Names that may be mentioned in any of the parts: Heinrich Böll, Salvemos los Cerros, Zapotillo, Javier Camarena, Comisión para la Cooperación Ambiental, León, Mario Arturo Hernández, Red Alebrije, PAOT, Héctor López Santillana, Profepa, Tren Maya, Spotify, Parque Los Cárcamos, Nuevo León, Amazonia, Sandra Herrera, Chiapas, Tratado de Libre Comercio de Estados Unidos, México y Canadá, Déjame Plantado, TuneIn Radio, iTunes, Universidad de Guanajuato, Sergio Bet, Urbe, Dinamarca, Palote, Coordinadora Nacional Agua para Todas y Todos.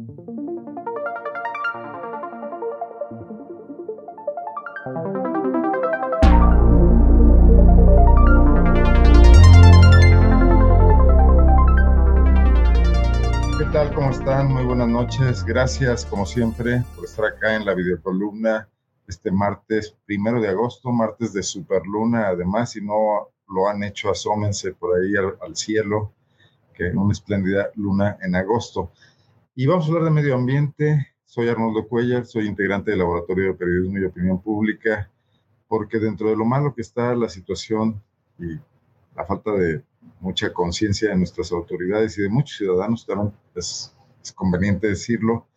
¿Qué tal? ¿Cómo están? Muy buenas noches. Gracias, como siempre, por estar acá en la videocolumna este martes 1 de agosto, martes de superluna. Además, si no lo han hecho, asómense por ahí al cielo, que es una espléndida luna en agosto. Y vamos a hablar de medio ambiente. Soy Arnoldo Cuellar, soy integrante del Laboratorio de Periodismo y Opinión Pública, porque dentro de lo malo que está la situación y la falta de mucha conciencia de nuestras autoridades y de muchos ciudadanos, también es conveniente decirlo,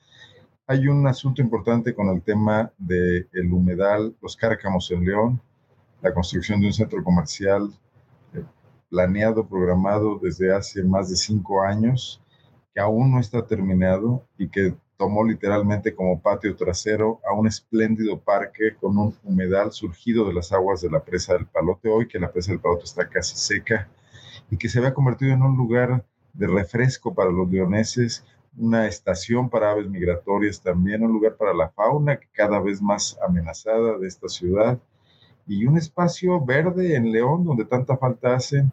hay un asunto importante con el tema del humedal, los cárcamos en León, la construcción de un centro comercial planeado, programado desde hace más de 5 años, que aún no está terminado y que tomó literalmente como patio trasero a un espléndido parque con un humedal surgido de las aguas de la presa del Palote, hoy que la presa del Palote está casi seca, y que se había convertido en un lugar de refresco para los leoneses, una estación para aves migratorias también, un lugar para la fauna que cada vez más amenazada de esta ciudad, y un espacio verde en León donde tanta falta hace,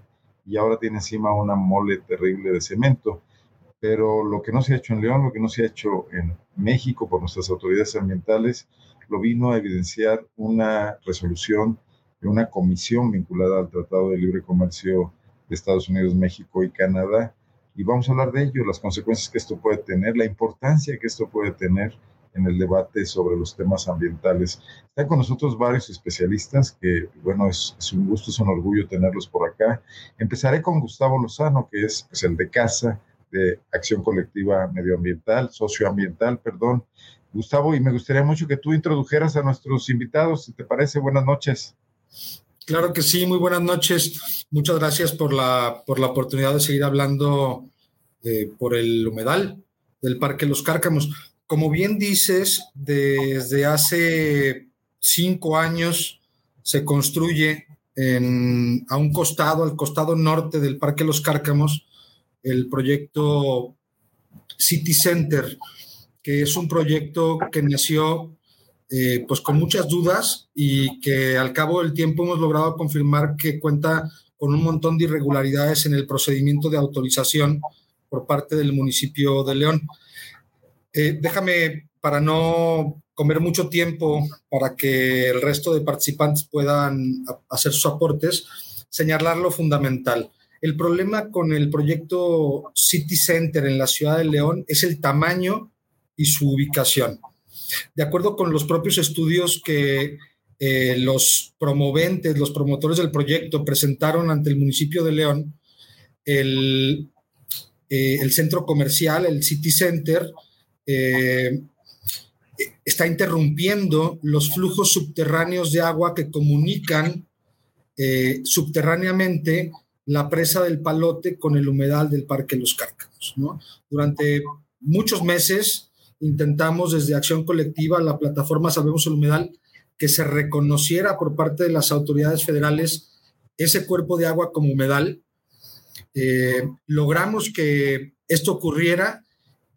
y ahora tiene encima una mole terrible de cemento. Pero lo que no se ha hecho en León, lo que no se ha hecho en México por nuestras autoridades ambientales, lo vino a evidenciar una resolución de una comisión vinculada al Tratado de Libre Comercio de Estados Unidos, México y Canadá. Y vamos a hablar de ello, las consecuencias que esto puede tener, la importancia que esto puede tener en el debate sobre los temas ambientales. Están con nosotros varios especialistas que, bueno, es un gusto, es un orgullo tenerlos por acá. Empezaré con Gustavo Lozano, que es el de casa, de Acción Colectiva Medioambiental, Socioambiental, perdón. Gustavo, y me gustaría mucho que tú introdujeras a nuestros invitados, si te parece. Buenas noches. Claro que sí, muy buenas noches. Muchas gracias por la oportunidad de seguir hablando por el humedal del Parque Los Cárcamos. Como bien dices, desde hace 5 años se construye al costado norte del Parque Los Cárcamos, el proyecto City Center, que es un proyecto que nació pues con muchas dudas y que al cabo del tiempo hemos logrado confirmar que cuenta con un montón de irregularidades en el procedimiento de autorización por parte del municipio de León. Déjame, para no comer mucho tiempo, para que el resto de participantes puedan hacer sus aportes, señalar lo fundamental. El problema con el proyecto City Center en la ciudad de León es el tamaño y su ubicación. De acuerdo con los propios estudios que los promotores del proyecto presentaron ante el municipio de León, el centro comercial, el City Center, está interrumpiendo los flujos subterráneos de agua que comunican subterráneamente la presa del Palote con el humedal del Parque Los Cárcamos, ¿no? Durante muchos meses intentamos desde Acción Colectiva, la plataforma Salvemos el Humedal, que se reconociera por parte de las autoridades federales ese cuerpo de agua como humedal. Logramos que esto ocurriera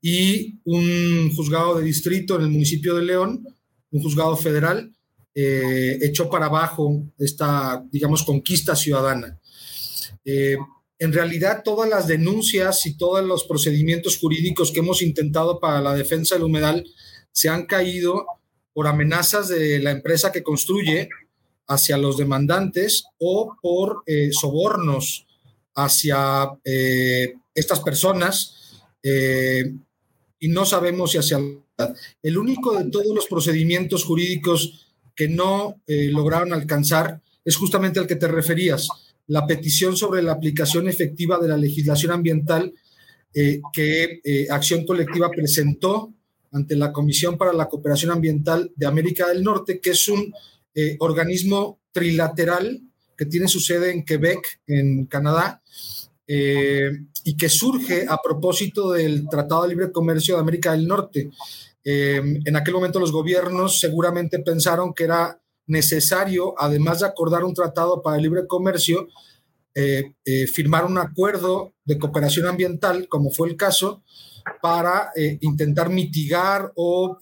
y un juzgado de distrito en el municipio de León, un juzgado federal, echó para abajo esta, digamos, conquista ciudadana. En realidad, todas las denuncias y todos los procedimientos jurídicos que hemos intentado para la defensa del humedal se han caído por amenazas de la empresa que construye hacia los demandantes o por sobornos hacia estas personas y no sabemos si hacia la verdad. El único de todos los procedimientos jurídicos que no lograron alcanzar es justamente al que te referías, la petición sobre la aplicación efectiva de la legislación ambiental que Acción Colectiva presentó ante la Comisión para la Cooperación Ambiental de América del Norte, que es un organismo trilateral que tiene su sede en Quebec, en Canadá, y que surge a propósito del Tratado de Libre Comercio de América del Norte. En aquel momento los gobiernos seguramente pensaron que era necesario, además de acordar un tratado para el libre comercio, firmar un acuerdo de cooperación ambiental, como fue el caso, para intentar mitigar o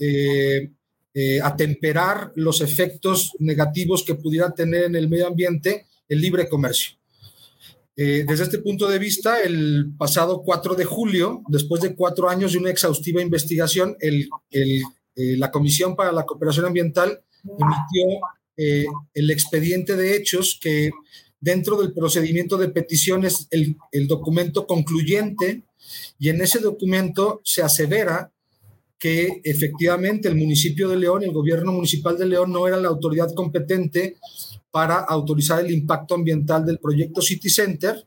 atemperar los efectos negativos que pudiera tener en el medio ambiente el libre comercio. Desde este punto de vista, el pasado 4 de julio, después de 4 años de una exhaustiva investigación, la Comisión para la Cooperación Ambiental emitió el expediente de hechos que, dentro del procedimiento de peticiones, el documento concluyente, y en ese documento se asevera que efectivamente el municipio de León, el gobierno municipal de León, no era la autoridad competente para autorizar el impacto ambiental del proyecto City Center,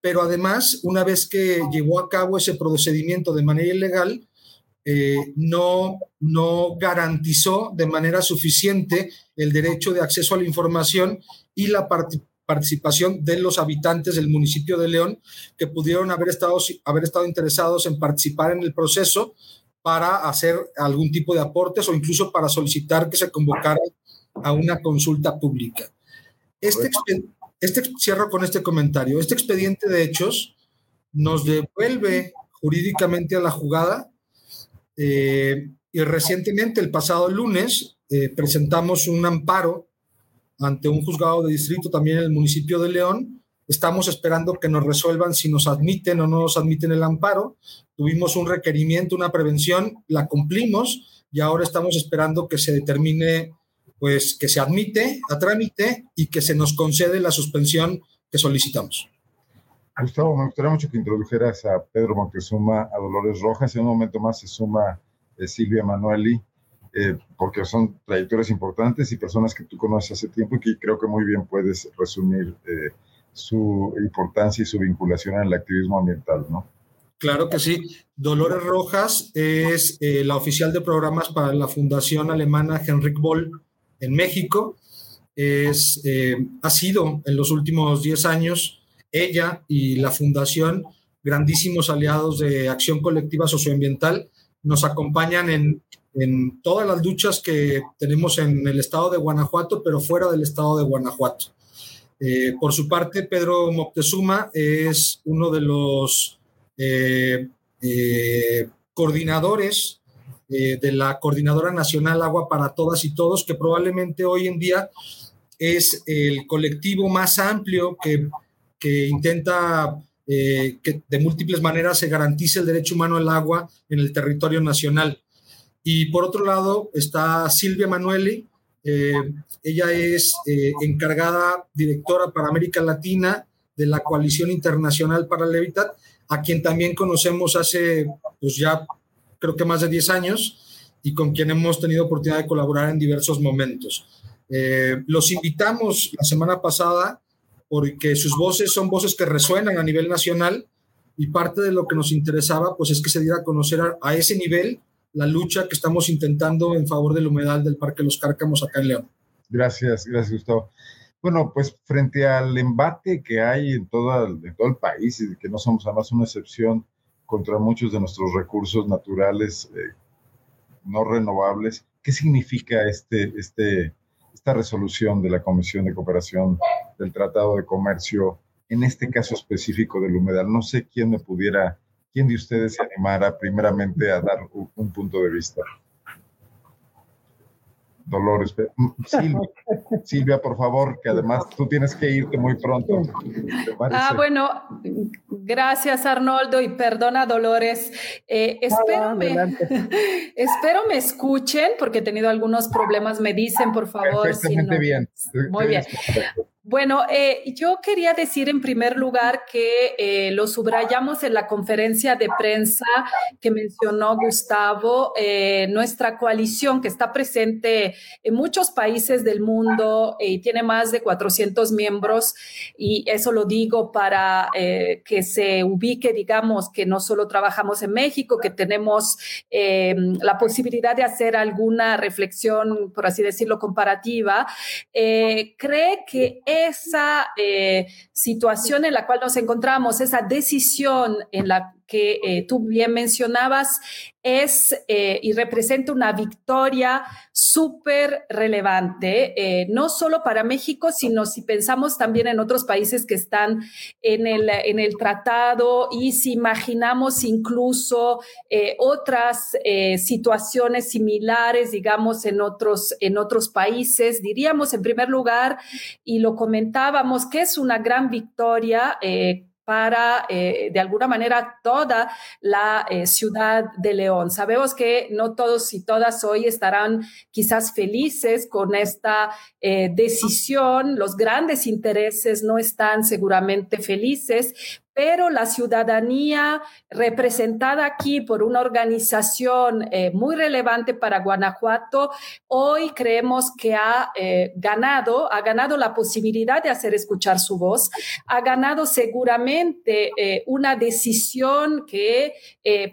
pero además, una vez que llevó a cabo ese procedimiento de manera ilegal, no garantizó de manera suficiente el derecho de acceso a la información y la participación de los habitantes del municipio de León, que pudieron haber estado interesados en participar en el proceso para hacer algún tipo de aportes o incluso para solicitar que se convocara a una consulta pública. Cierro con este comentario. Este expediente de hechos nos devuelve jurídicamente a la jugada y recientemente, el pasado lunes, presentamos un amparo ante un juzgado de distrito también en el municipio de León. Estamos esperando que nos resuelvan si nos admiten o no nos admiten el amparo. Tuvimos un requerimiento, una prevención, la cumplimos y ahora estamos esperando que se determine, pues, que se admite a trámite y que se nos concede la suspensión que solicitamos. Gustavo, me gustaría mucho que introdujeras a Pedro Moctezuma, a Dolores Rojas. En un momento más se suma Silvia Emanuelli, porque son trayectorias importantes y personas que tú conoces hace tiempo y que creo que muy bien puedes resumir su importancia y su vinculación al activismo ambiental, ¿no? Claro que sí. Dolores Rojas es la oficial de programas para la Fundación Alemana Heinrich Böll en México. Ha sido en los últimos 10 años ella y la Fundación grandísimos aliados de Acción Colectiva Socioambiental. Nos acompañan en todas las luchas que tenemos en el estado de Guanajuato, pero fuera del estado de Guanajuato. Por su parte, Pedro Moctezuma es uno de los coordinadores de la Coordinadora Nacional Agua para Todas y Todos, que probablemente hoy en día es el colectivo más amplio que intenta que de múltiples maneras se garantice el derecho humano al agua en el territorio nacional. Y por otro lado está Silvia Emanuelli. Ella es encargada directora para América Latina de la Coalición Internacional para la Hábitat, a quien también conocemos hace, pues, ya creo que más de 10 años y con quien hemos tenido oportunidad de colaborar en diversos momentos. Los invitamos la semana pasada porque sus voces son voces que resuenan a nivel nacional y parte de lo que nos interesaba, pues, es que se diera a conocer a ese nivel la lucha que estamos intentando en favor del humedal del Parque Los Cárcamos acá en León. Gracias Gustavo. Bueno, pues frente al embate que hay en todo el país y que no somos además una excepción contra muchos de nuestros recursos naturales no renovables, ¿qué significa esta resolución de la Comisión de Cooperación del Tratado de Comercio en este caso específico del humedal? No sé ¿Quién de ustedes se animara primeramente a dar un punto de vista? Dolores, Silvia, por favor, que además tú tienes que irte muy pronto. Bueno, gracias Arnoldo y perdona Dolores. Espero me escuchen porque he tenido algunos problemas, me dicen por favor. Perfectamente si no. Bien. Muy bien. Bueno, yo quería decir en primer lugar que lo subrayamos en la conferencia de prensa que mencionó Gustavo, nuestra coalición que está presente en muchos países del mundo y tiene más de 400 miembros, y eso lo digo para que se ubique, digamos, que no solo trabajamos en México, que tenemos la posibilidad de hacer alguna reflexión, por así decirlo, comparativa, cree que esa situación en la cual nos encontramos, esa decisión en la que tú bien mencionabas, es y representa una victoria súper relevante, no solo para México, sino si pensamos también en otros países que están en el tratado, y si imaginamos incluso otras situaciones similares, digamos, en otros países. Diríamos, en primer lugar, y lo comentábamos, que es una gran victoria para, de alguna manera, toda la ciudad de León. Sabemos que no todos y todas hoy estarán quizás felices con esta decisión. Los grandes intereses no están seguramente felices, pero la ciudadanía, representada aquí por una organización muy relevante para Guanajuato, hoy creemos que ha ganado la posibilidad de hacer escuchar su voz, ha ganado seguramente una decisión que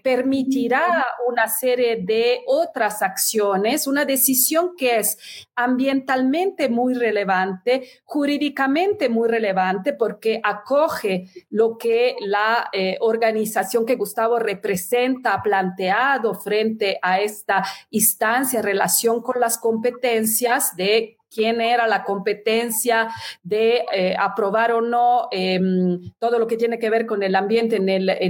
permitirá una serie de otras acciones, una decisión que es ambientalmente muy relevante, jurídicamente muy relevante, porque acoge lo que la organización que Gustavo representa ha planteado frente a esta instancia en relación con las competencias de quién era la competencia de aprobar o no todo lo que tiene que ver con el ambiente en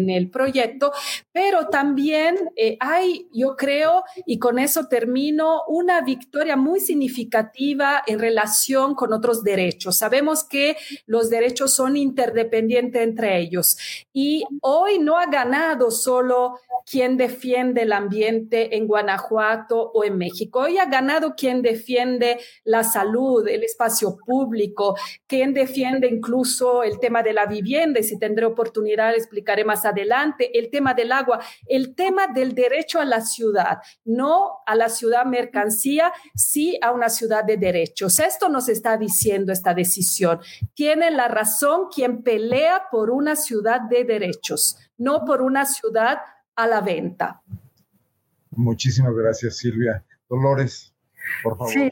el proyecto. Pero también hay, yo creo, y con eso termino, una victoria muy significativa en relación con otros derechos. Sabemos que los derechos son interdependientes entre ellos, y hoy no ha ganado solo quien defiende el ambiente en Guanajuato o en México. Hoy ha ganado quien defiende la salud, el espacio público, quien defiende incluso el tema de la vivienda, y si tendré oportunidad le explicaré más adelante, el tema del agua, el tema del derecho a la ciudad, no a la ciudad mercancía, sí a una ciudad de derechos. Esto nos está diciendo esta decisión. Tiene la razón quien pelea por una ciudad de derechos, no por una ciudad a la venta. Muchísimas gracias, Silvia. Dolores, por favor. Sí.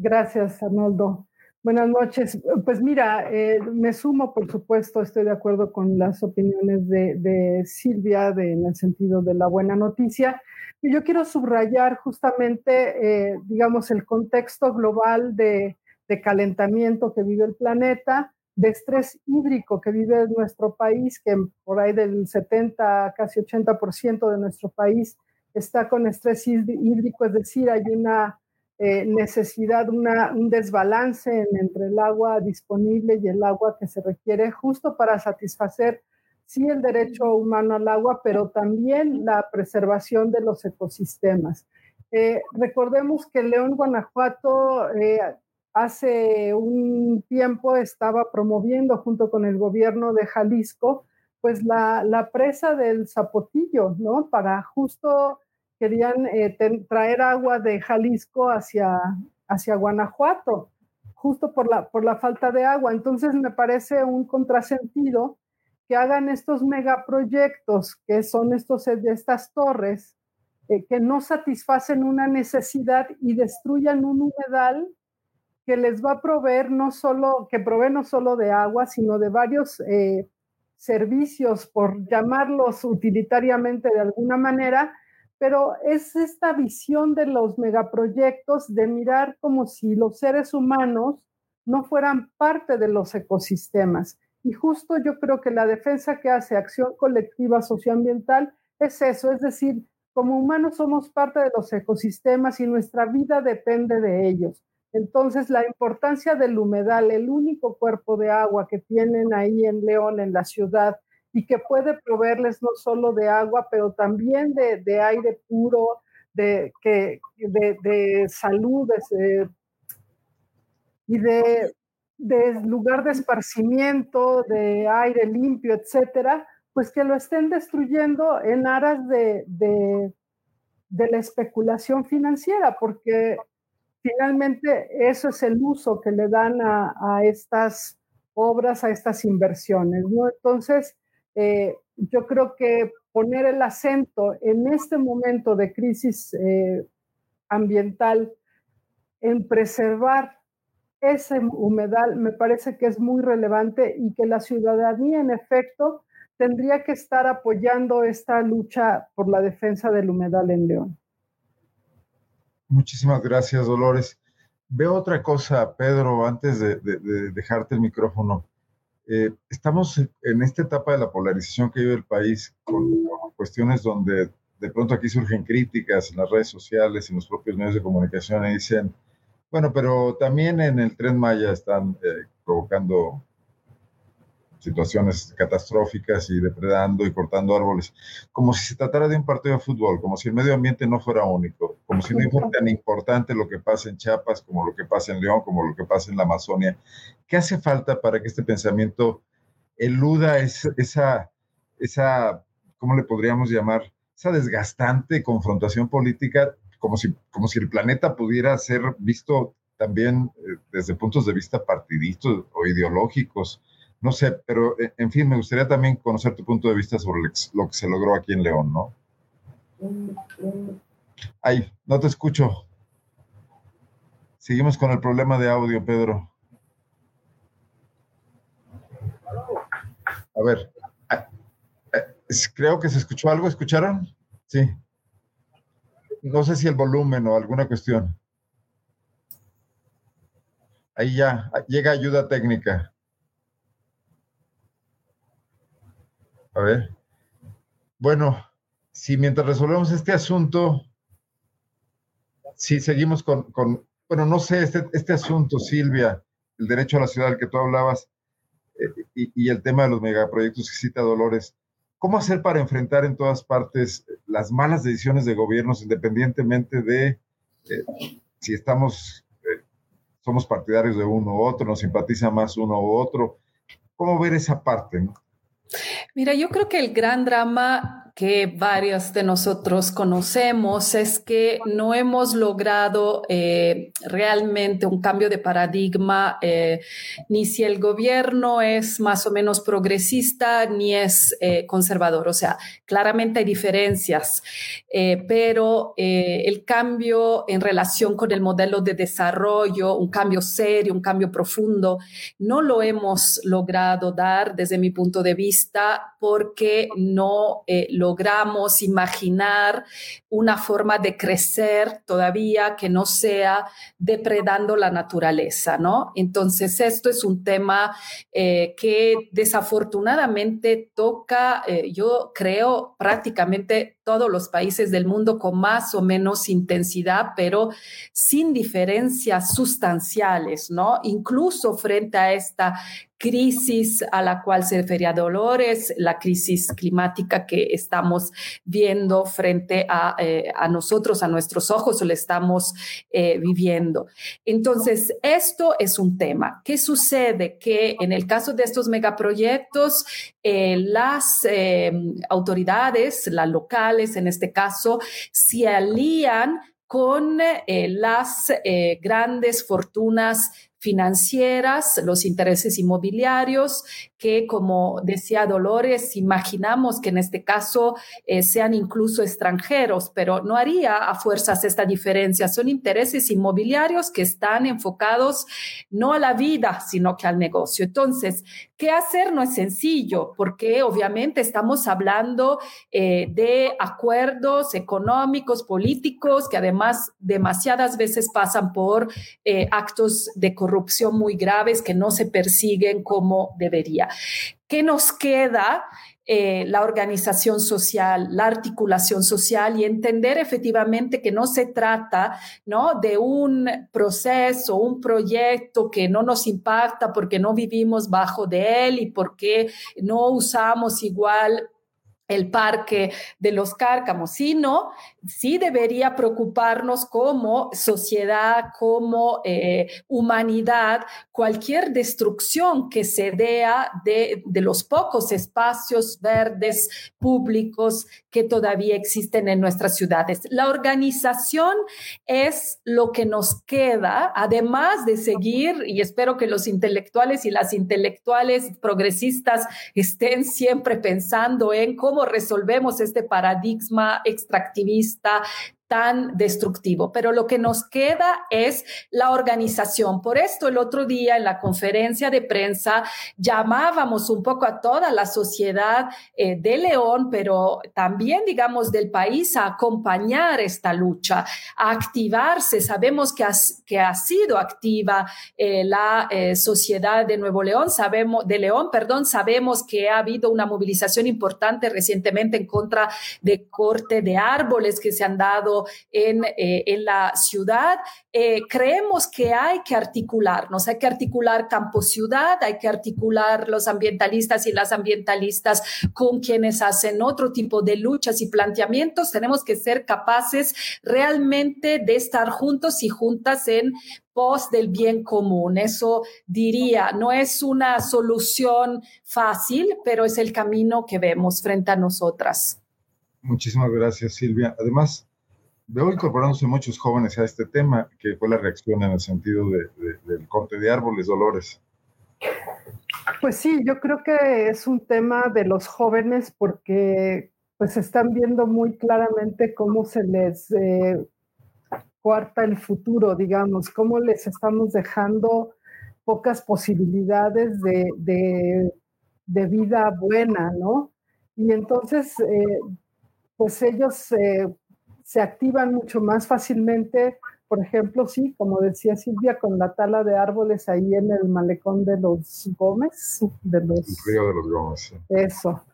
Gracias, Arnoldo. Buenas noches. Pues mira, me sumo, por supuesto, estoy de acuerdo con las opiniones de Silvia en el sentido de la buena noticia. Y yo quiero subrayar justamente, digamos, el contexto global de calentamiento que vive el planeta, de estrés hídrico que vive nuestro país, que por ahí del 70, casi 80% de nuestro país está con estrés hídrico, es decir, hay una necesidad, un desbalance entre el agua disponible y el agua que se requiere justo para satisfacer, sí, el derecho humano al agua, pero también la preservación de los ecosistemas. Recordemos que León, Guanajuato, hace un tiempo estaba promoviendo junto con el gobierno de Jalisco, pues la presa del Zapotillo, ¿no? Para justo... Querían traer agua de Jalisco hacia Guanajuato, justo por la falta de agua. Entonces me parece un contrasentido que hagan estos megaproyectos, que son estas torres, que no satisfacen una necesidad y destruyan un humedal que les va a proveer no solo de agua, sino de varios servicios, por llamarlos utilitariamente de alguna manera. Pero es esta visión de los megaproyectos de mirar como si los seres humanos no fueran parte de los ecosistemas. Y justo yo creo que la defensa que hace Acción Colectiva Socioambiental es eso, es decir, como humanos somos parte de los ecosistemas y nuestra vida depende de ellos. Entonces, la importancia del humedal, el único cuerpo de agua que tienen ahí en León, en la ciudad, y que puede proveerles no solo de agua, pero también de aire puro, de salud y de lugar de esparcimiento, de aire limpio, etcétera, pues que lo estén destruyendo en aras de la especulación financiera, porque finalmente eso es el uso que le dan a estas obras, a estas inversiones, ¿no? Entonces, yo creo que poner el acento en este momento de crisis ambiental en preservar ese humedal me parece que es muy relevante y que la ciudadanía, en efecto, tendría que estar apoyando esta lucha por la defensa del humedal en León. Muchísimas gracias, Dolores. Veo otra cosa, Pedro, antes de dejarte el micrófono. Estamos en esta etapa de la polarización que vive el país con cuestiones donde de pronto aquí surgen críticas en las redes sociales, en los propios medios de comunicación, y dicen, bueno, pero también en el Tren Maya están provocando situaciones catastróficas y depredando y cortando árboles, como si se tratara de un partido de fútbol, como si el medio ambiente no fuera único, como si no fuera tan importante lo que pasa en Chiapas, como lo que pasa en León, como lo que pasa en la Amazonia. ¿Qué hace falta para que este pensamiento eluda esa ¿cómo le podríamos llamar? Esa desgastante confrontación política, como si el planeta pudiera ser visto también desde puntos de vista partidistas o ideológicos? No sé, pero en fin, me gustaría también conocer tu punto de vista sobre lo que se logró aquí en León, ¿no? Ay, no te escucho. Seguimos con el problema de audio, Pedro. A ver, creo que se escuchó algo, ¿escucharon? Sí. No sé si el volumen o alguna cuestión. Ahí ya, llega ayuda técnica. A ver, bueno, si mientras resolvemos este asunto, si seguimos bueno, no sé, este asunto, Silvia, el derecho a la ciudad del que tú hablabas y el tema de los megaproyectos que cita Dolores, ¿cómo hacer para enfrentar en todas partes las malas decisiones de gobiernos independientemente de si somos partidarios de uno u otro, nos simpatiza más uno u otro? ¿Cómo ver esa parte, no? Mira, yo creo que el gran drama que varios de nosotros conocemos es que no hemos logrado realmente un cambio de paradigma, ni si el gobierno es más o menos progresista ni es conservador. O sea, claramente hay diferencias, pero el cambio en relación con el modelo de desarrollo, un cambio serio, un cambio profundo, no lo hemos logrado dar desde mi punto de vista porque no logramos imaginar una forma de crecer todavía que no sea depredando la naturaleza, ¿no? Entonces, esto es un tema que desafortunadamente toca, yo creo, prácticamente todos los países del mundo con más o menos intensidad, pero sin diferencias sustanciales, ¿no? Incluso frente a esta crisis a la cual se refería Dolores, la crisis climática que estamos viendo frente a nosotros, a nuestros ojos, lo estamos viviendo. Entonces, esto es un tema. ¿Qué sucede? Que en el caso de estos megaproyectos, las autoridades, las locales en este caso, se alían con las grandes fortunas financieras, los intereses inmobiliarios, que como decía Dolores, imaginamos que en este caso sean incluso extranjeros, pero no haría a fuerzas esta diferencia. Son intereses inmobiliarios que están enfocados no a la vida, sino que al negocio. Entonces, ¿qué hacer? No es sencillo, porque obviamente estamos hablando de acuerdos económicos, políticos, que además demasiadas veces pasan por actos de corrupción muy graves que no se persiguen como debería. ¿Qué nos queda? La organización social, la articulación social y entender efectivamente que no se trata, ¿no?, de un proceso, un proyecto que no nos impacta porque no vivimos bajo de él y porque no usamos igual el Parque de los Cárcamos, sino sí debería preocuparnos como sociedad, como humanidad, cualquier destrucción que se dé de los pocos espacios verdes públicos que todavía existen en nuestras ciudades. La organización es lo que nos queda, además de seguir, y espero que los intelectuales y las intelectuales progresistas estén siempre pensando en cómo resolvemos este paradigma extractivista tan destructivo, pero lo que nos queda es la organización. Por esto el otro día en la conferencia de prensa llamábamos un poco a toda la sociedad de León, pero también digamos del país, a acompañar esta lucha, a activarse. Sabemos que ha sido activa la sociedad de Nuevo León, sabemos que ha habido una movilización importante recientemente en contra de corte de árboles que se han dado en la ciudad. Creemos que hay que articularnos, hay que articular campo-ciudad, hay que articular los ambientalistas y las ambientalistas con quienes hacen otro tipo de luchas y planteamientos. Tenemos que ser capaces realmente de estar juntos y juntas en voz del bien común. Eso diría, no es una solución fácil, pero es el camino que vemos frente a nosotras. Muchísimas gracias, Silvia. Además, veo incorporándose muchos jóvenes a este tema, que fue la reacción en el sentido del corte de árboles, Dolores. Pues sí, yo creo que es un tema de los jóvenes porque pues están viendo muy claramente cómo se les coarta el futuro, digamos, cómo les estamos dejando pocas posibilidades de vida buena, ¿no? Y entonces, pues ellos... se activan mucho más fácilmente, por ejemplo, sí, como decía Silvia, con la tala de árboles ahí en el malecón de los Gómez. El río de los Gómez. Sí. Eso.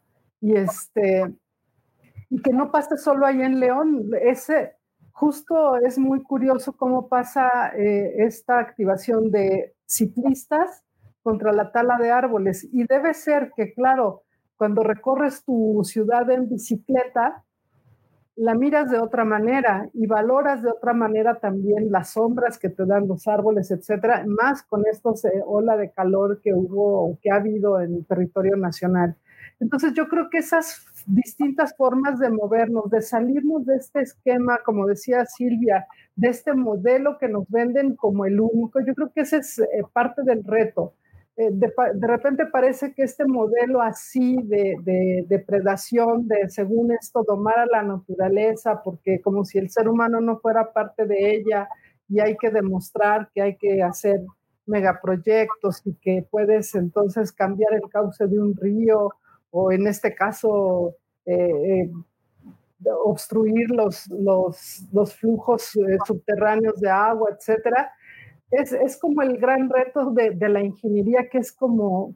Y que no pasa solo ahí en León. Ese justo es muy curioso cómo pasa esta activación de ciclistas contra la tala de árboles. Y debe ser que, claro, cuando recorres tu ciudad en bicicleta, la miras de otra manera y valoras de otra manera también las sombras que te dan los árboles, etcétera, más con estos ola de calor que hubo o que ha habido en el territorio nacional. Entonces yo creo que esas distintas formas de movernos, de salirnos de este esquema, como decía Silvia, de este modelo que nos venden como el único, yo creo que ese es parte del reto. De repente parece que este modelo así de depredación, de según esto domar a la naturaleza, porque como si el ser humano no fuera parte de ella y hay que demostrar que hay que hacer megaproyectos y que puedes entonces cambiar el cauce de un río o en este caso obstruir los flujos subterráneos de agua, etcétera. Es como el gran reto de la ingeniería, que es como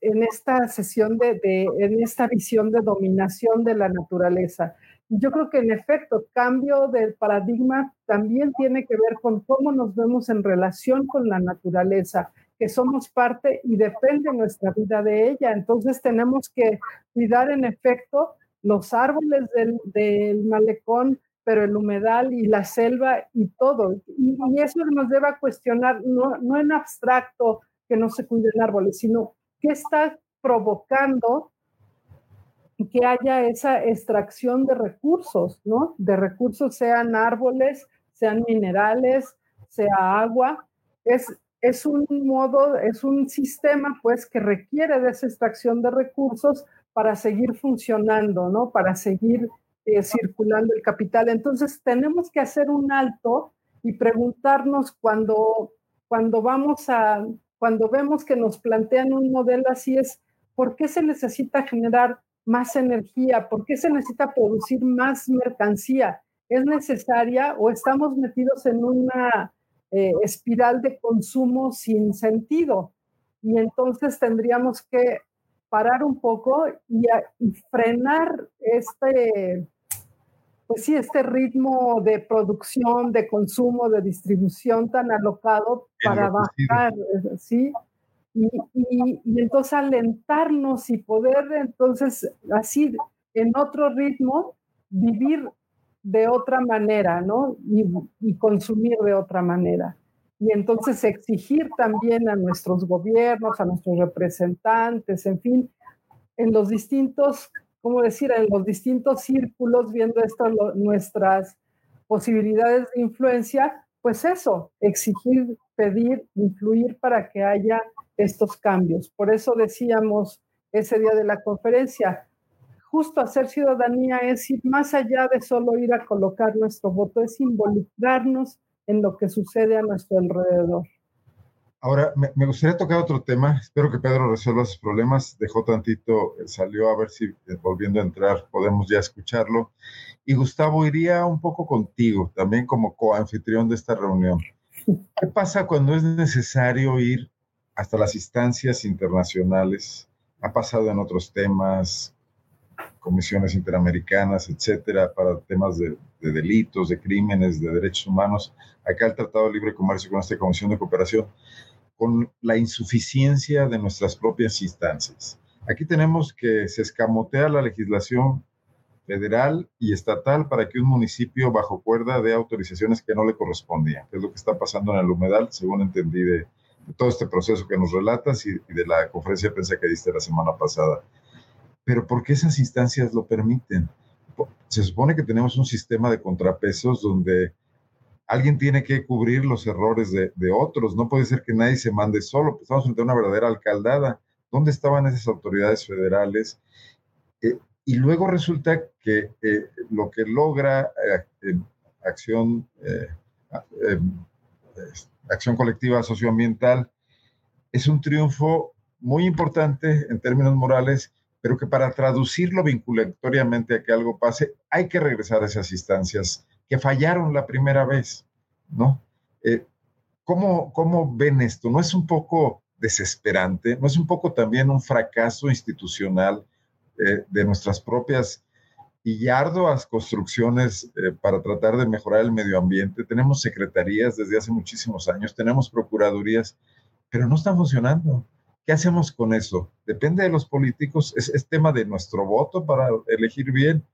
en esta sesión, en esta visión de dominación de la naturaleza. Yo creo que en efecto, cambio del paradigma también tiene que ver con cómo nos vemos en relación con la naturaleza, que somos parte y depende nuestra vida de ella. Entonces tenemos que cuidar en efecto los árboles del malecón, pero el humedal y la selva y todo. Y eso nos debe cuestionar, no en abstracto que no se cuiden árboles, sino qué está provocando que haya esa extracción de recursos, ¿no? De recursos, sean árboles, sean minerales, sea agua. Es un modo, es un sistema, pues, que requiere de esa extracción de recursos para seguir funcionando, ¿no? Para seguir circulando el capital. Entonces tenemos que hacer un alto y preguntarnos cuando vemos que nos plantean un modelo así, es ¿por qué se necesita generar más energía? ¿Por qué se necesita producir más mercancía? ¿Es necesaria o estamos metidos en una espiral de consumo sin sentido? Y entonces tendríamos que parar un poco y frenar este ritmo de producción, de consumo, de distribución tan alocado para bajar, ¿sí? Y entonces alentarnos y poder entonces así en otro ritmo vivir de otra manera, ¿no? Y consumir de otra manera. Y entonces exigir también a nuestros gobiernos, a nuestros representantes, en fin, en los distintos... ¿cómo decir? En los distintos círculos, viendo esto, nuestras posibilidades de influencia, pues eso, exigir, pedir, influir para que haya estos cambios. Por eso decíamos ese día de la conferencia, justo hacer ciudadanía es ir más allá de solo ir a colocar nuestro voto, es involucrarnos en lo que sucede a nuestro alrededor. Ahora, me gustaría tocar otro tema. Espero que Pedro resuelva sus problemas. Dejó tantito, salió a ver si volviendo a entrar podemos ya escucharlo. Y Gustavo, iría un poco contigo, también como coanfitrión de esta reunión. ¿Qué pasa cuando es necesario ir hasta las instancias internacionales? Ha pasado en otros temas, comisiones interamericanas, etcétera, para temas de delitos, de crímenes, de derechos humanos. Acá el Tratado de Libre Comercio con esta Comisión de Cooperación, con la insuficiencia de nuestras propias instancias. Aquí tenemos que se escamotea la legislación federal y estatal para que un municipio bajo cuerda dé autorizaciones que no le correspondían, que es lo que está pasando en el humedal, según entendí de todo este proceso que nos relatas y de la conferencia de prensa que diste la semana pasada. Pero ¿por qué esas instancias lo permiten? Se supone que tenemos un sistema de contrapesos donde alguien tiene que cubrir los errores de otros. No puede ser que nadie se mande solo. Estamos frente a una verdadera alcaldada. ¿Dónde estaban esas autoridades federales? Y luego resulta que lo que logra Acción Colectiva Socioambiental es un triunfo muy importante en términos morales, pero que para traducirlo vinculatoriamente a que algo pase, hay que regresar a esas instancias que fallaron la primera vez, ¿no? ¿Cómo ven esto? ¿No es un poco desesperante? ¿No es un poco también un fracaso institucional de nuestras propias y arduas construcciones para tratar de mejorar el medio ambiente? Tenemos secretarías desde hace muchísimos años, tenemos procuradurías, pero no están funcionando. ¿Qué hacemos con eso? ¿Depende de los políticos? ¿Es tema de nuestro voto para elegir bien?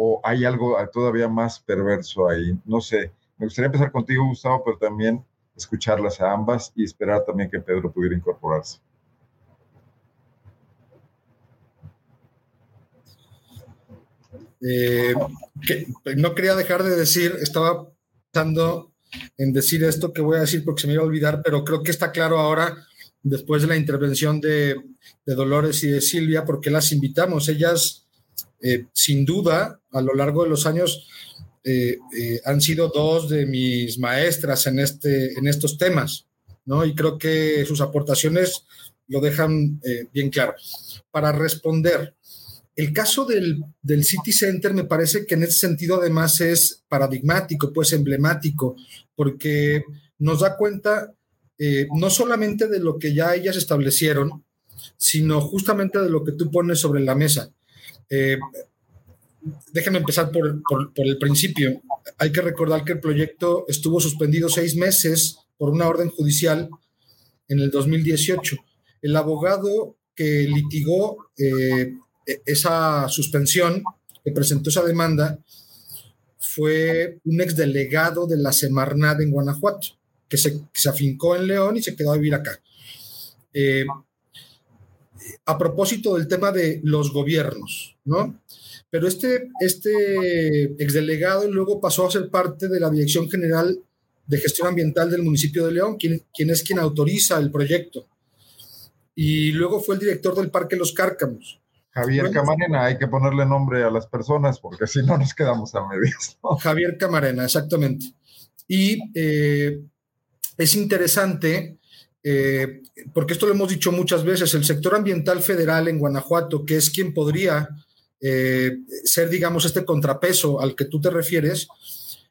¿O hay algo todavía más perverso ahí? No sé. Me gustaría empezar contigo, Gustavo, pero también escucharlas a ambas y esperar también que Pedro pudiera incorporarse. No quería dejar de decir, estaba pensando en decir esto que voy a decir porque se me iba a olvidar, pero creo que está claro ahora, después de la intervención de Dolores y de Silvia, porque las invitamos. Ellas, sin duda, a lo largo de los años, han sido dos de mis maestras en estos temas, ¿no? Y creo que sus aportaciones lo dejan bien claro. Para responder, el caso del City Center me parece que en ese sentido además es paradigmático, pues emblemático, porque nos da cuenta no solamente de lo que ya ellas establecieron, sino justamente de lo que tú pones sobre la mesa. Déjame empezar por el principio. Hay que recordar que el proyecto estuvo suspendido 6 meses por una orden judicial en el 2018. El abogado que litigó esa suspensión, que presentó esa demanda, fue un exdelegado de la Semarnat en Guanajuato, que se afincó en León y se quedó a vivir acá. A propósito del tema de los gobiernos, ¿no? Pero este exdelegado luego pasó a ser parte de la Dirección General de Gestión Ambiental del municipio de León, quien es quien autoriza el proyecto. Y luego fue el director del Parque Los Cárcamos. Javier Camarena, hay que ponerle nombre a las personas porque si no nos quedamos a medias, ¿no? Javier Camarena, exactamente. Y es interesante, porque esto lo hemos dicho muchas veces, el sector ambiental federal en Guanajuato, que es quien podría ser, digamos, este contrapeso al que tú te refieres,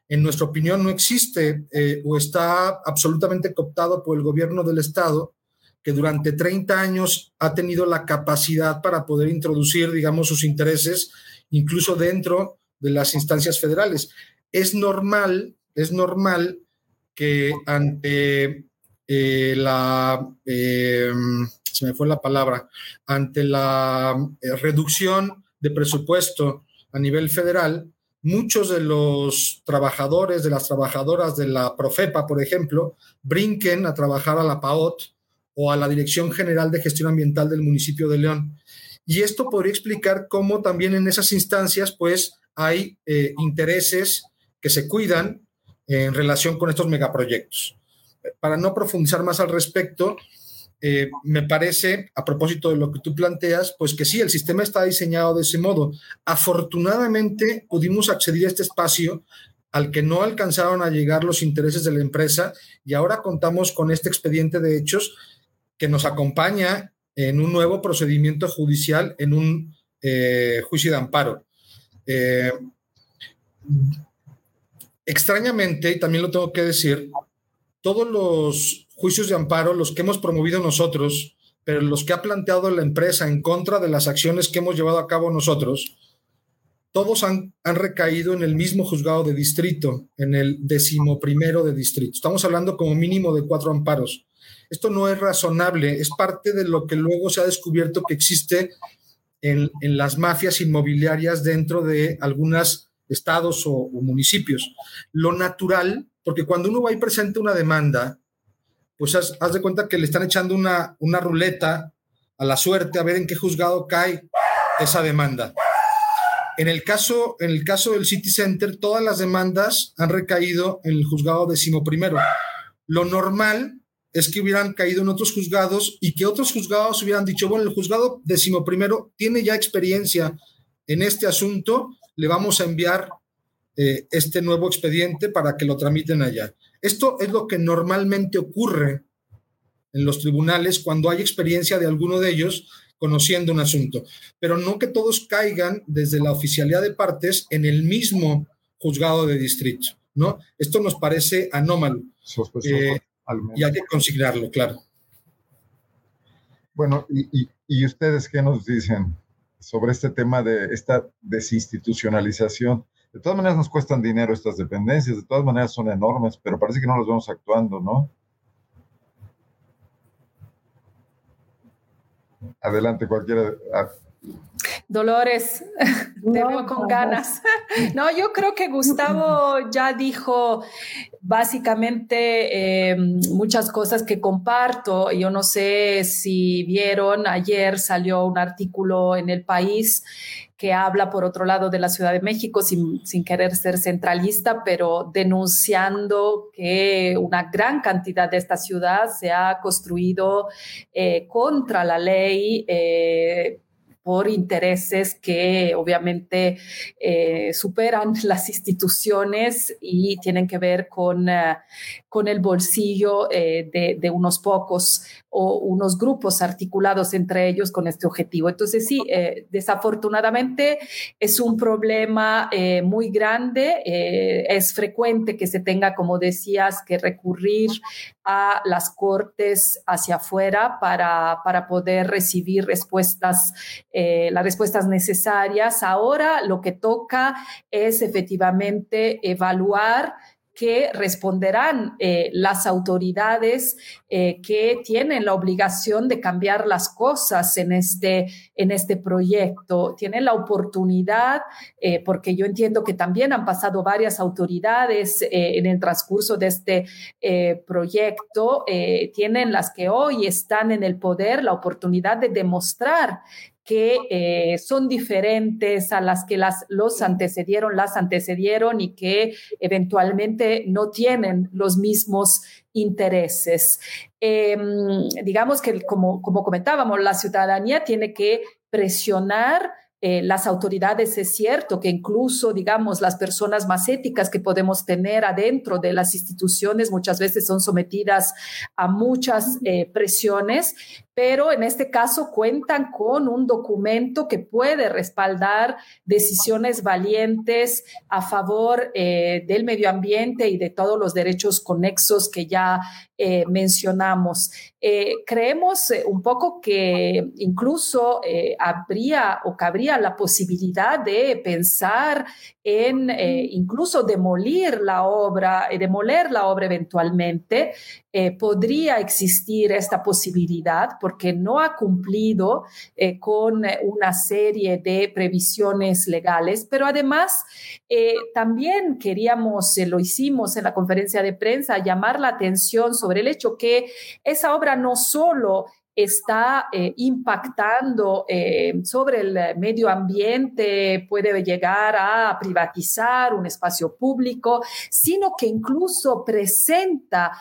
en nuestra opinión no existe o está absolutamente cooptado por el gobierno del estado, que durante 30 años ha tenido la capacidad para poder introducir, digamos, sus intereses, incluso dentro de las instancias federales. Es normal que ante la reducción de presupuesto a nivel federal, muchos de los trabajadores, de las trabajadoras de la Profepa, por ejemplo, brinquen a trabajar a la PAOT o a la Dirección General de Gestión Ambiental del municipio de León. Y esto podría explicar cómo también en esas instancias pues hay intereses que se cuidan en relación con estos megaproyectos. Para no profundizar más al respecto, me parece, a propósito de lo que tú planteas, pues que sí, el sistema está diseñado de ese modo. Afortunadamente pudimos acceder a este espacio al que no alcanzaron a llegar los intereses de la empresa, y ahora contamos con este expediente de hechos que nos acompaña en un nuevo procedimiento judicial, en un juicio de amparo. Extrañamente, y también lo tengo que decir, todos los juicios de amparo, los que hemos promovido nosotros, pero los que ha planteado la empresa en contra de las acciones que hemos llevado a cabo nosotros, todos han recaído en el mismo juzgado de distrito, en el 11º de distrito. Estamos hablando como mínimo de 4 amparos. Esto no es razonable, es parte de lo que luego se ha descubierto que existe en las mafias inmobiliarias dentro de algunos estados o municipios. Lo natural, porque cuando uno va y presenta una demanda, pues haz de cuenta que le están echando una ruleta a la suerte a ver en qué juzgado cae esa demanda. En el caso del City Center, todas las demandas han recaído en el juzgado 11º. Lo normal es que hubieran caído en otros juzgados y que otros juzgados hubieran dicho, bueno, el juzgado 11º tiene ya experiencia en este asunto, le vamos a enviar este nuevo expediente para que lo tramiten allá. Esto es lo que normalmente ocurre en los tribunales cuando hay experiencia de alguno de ellos conociendo un asunto, pero no que todos caigan desde la oficialidad de partes en el mismo juzgado de distrito, ¿no? Esto nos parece anómalo, y hay que consignarlo, claro. Bueno, ¿y ustedes qué nos dicen sobre este tema de esta desinstitucionalización? De todas maneras nos cuestan dinero estas dependencias, de todas maneras son enormes, pero parece que no las vemos actuando, ¿no? Adelante, cualquiera. Dolores, te veo con ganas. No, yo creo que Gustavo ya dijo básicamente muchas cosas que comparto. Yo no sé si vieron, ayer salió un artículo en El País que habla, por otro lado, de la Ciudad de México, sin querer ser centralista, pero denunciando que una gran cantidad de esta ciudad se ha construido contra la ley por intereses que obviamente superan las instituciones y tienen que ver con el bolsillo de unos pocos o unos grupos articulados entre ellos con este objetivo. Entonces sí, desafortunadamente es un problema muy grande. Es frecuente que se tenga, como decías, que recurrir a las cortes hacia afuera para poder recibir respuestas las respuestas necesarias. Ahora lo que toca es efectivamente evaluar qué responderán las autoridades que tienen la obligación de cambiar las cosas en este proyecto. Tienen la oportunidad, porque yo entiendo que también han pasado varias autoridades en el transcurso de este proyecto, tienen las que hoy están en el poder la oportunidad de demostrar que son diferentes a las que las antecedieron y que eventualmente no tienen los mismos intereses. Digamos que, como comentábamos, la ciudadanía tiene que presionar las autoridades. Es cierto que incluso, digamos, las personas más éticas que podemos tener adentro de las instituciones muchas veces son sometidas a muchas presiones, pero en este caso cuentan con un documento que puede respaldar decisiones valientes a favor del medio ambiente y de todos los derechos conexos que ya mencionamos. Creemos un poco que incluso cabría la posibilidad de pensar en incluso demoler la obra eventualmente. Podría existir esta posibilidad porque no ha cumplido con una serie de previsiones legales, pero además también queríamos, lo hicimos en la conferencia de prensa, llamar la atención sobre el hecho que esa obra no solo está impactando sobre el medio ambiente, puede llegar a privatizar un espacio público, sino que incluso presenta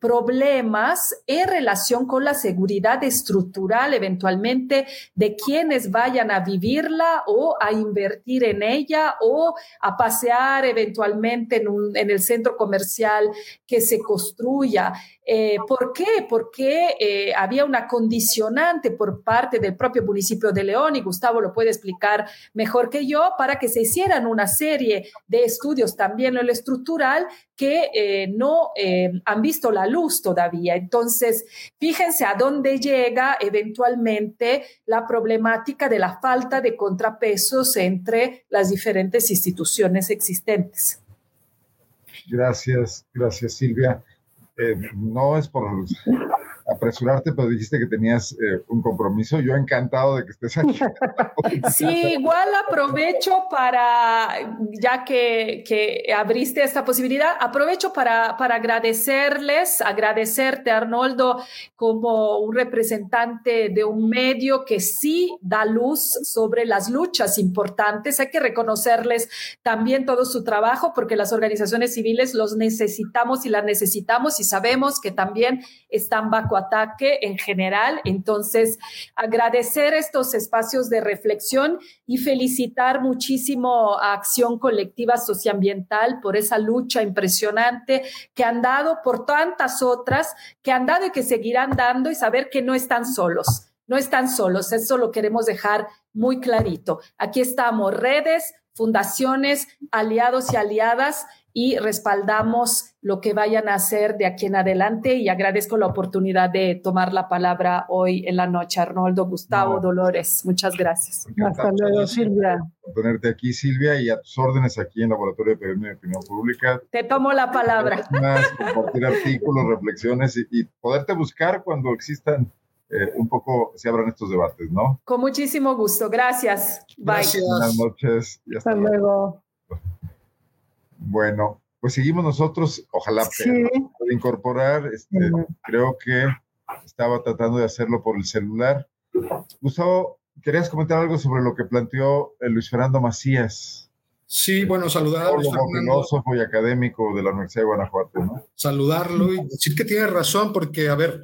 problemas en relación con la seguridad estructural eventualmente de quienes vayan a vivirla o a invertir en ella o a pasear eventualmente en el centro comercial que se construya. ¿Por qué? Porque había una condicionante por parte del propio municipio de León, y Gustavo lo puede explicar mejor que yo, para que se hicieran una serie de estudios también en lo estructural que no han visto la luz todavía. Entonces, fíjense a dónde llega eventualmente la problemática de la falta de contrapesos entre las diferentes instituciones existentes. Gracias Silvia. No es por apresurarte, pero dijiste que tenías un compromiso. Yo encantado de que estés aquí. Sí, igual aprovecho para, ya que abriste esta posibilidad, aprovecho para agradecerte, Arnoldo, como un representante de un medio que sí da luz sobre las luchas importantes. Hay que reconocerles también todo su trabajo, porque las organizaciones civiles los necesitamos y las necesitamos, y sabemos que también están bajo ataque en general. Entonces, agradecer estos espacios de reflexión y felicitar muchísimo a Acción Colectiva Socioambiental por esa lucha impresionante que han dado, por tantas otras que han dado y que seguirán dando, y saber que no están solos, eso lo queremos dejar muy clarito. Aquí estamos, redes, fundaciones, aliados y aliadas, y respaldamos lo que vayan a hacer de aquí en adelante, y agradezco la oportunidad de tomar la palabra hoy en la noche. Arnoldo, Gustavo, Dolores, muchas gracias. Hasta luego, Silvia. Por tenerte aquí, Silvia, y a tus órdenes aquí en Laboratorio de Periodismo y Opinión Pública. Te tomo la palabra. Compartir artículos, reflexiones y poderte buscar cuando existan. Un poco se abran estos debates, ¿no? Con muchísimo gusto, gracias. Bye. Gracias. Buenas noches. Hasta luego. Bueno, pues seguimos nosotros, ojalá pueda incorporar, creo que estaba tratando de hacerlo por el celular. Gustavo, ¿querías comentar algo sobre lo que planteó Luis Fernando Macías? Sí, bueno, saludar a Luis Fernando, filósofo y académico de la Universidad de Guanajuato, ¿no? Saludarlo y decir que tiene razón, porque, a ver,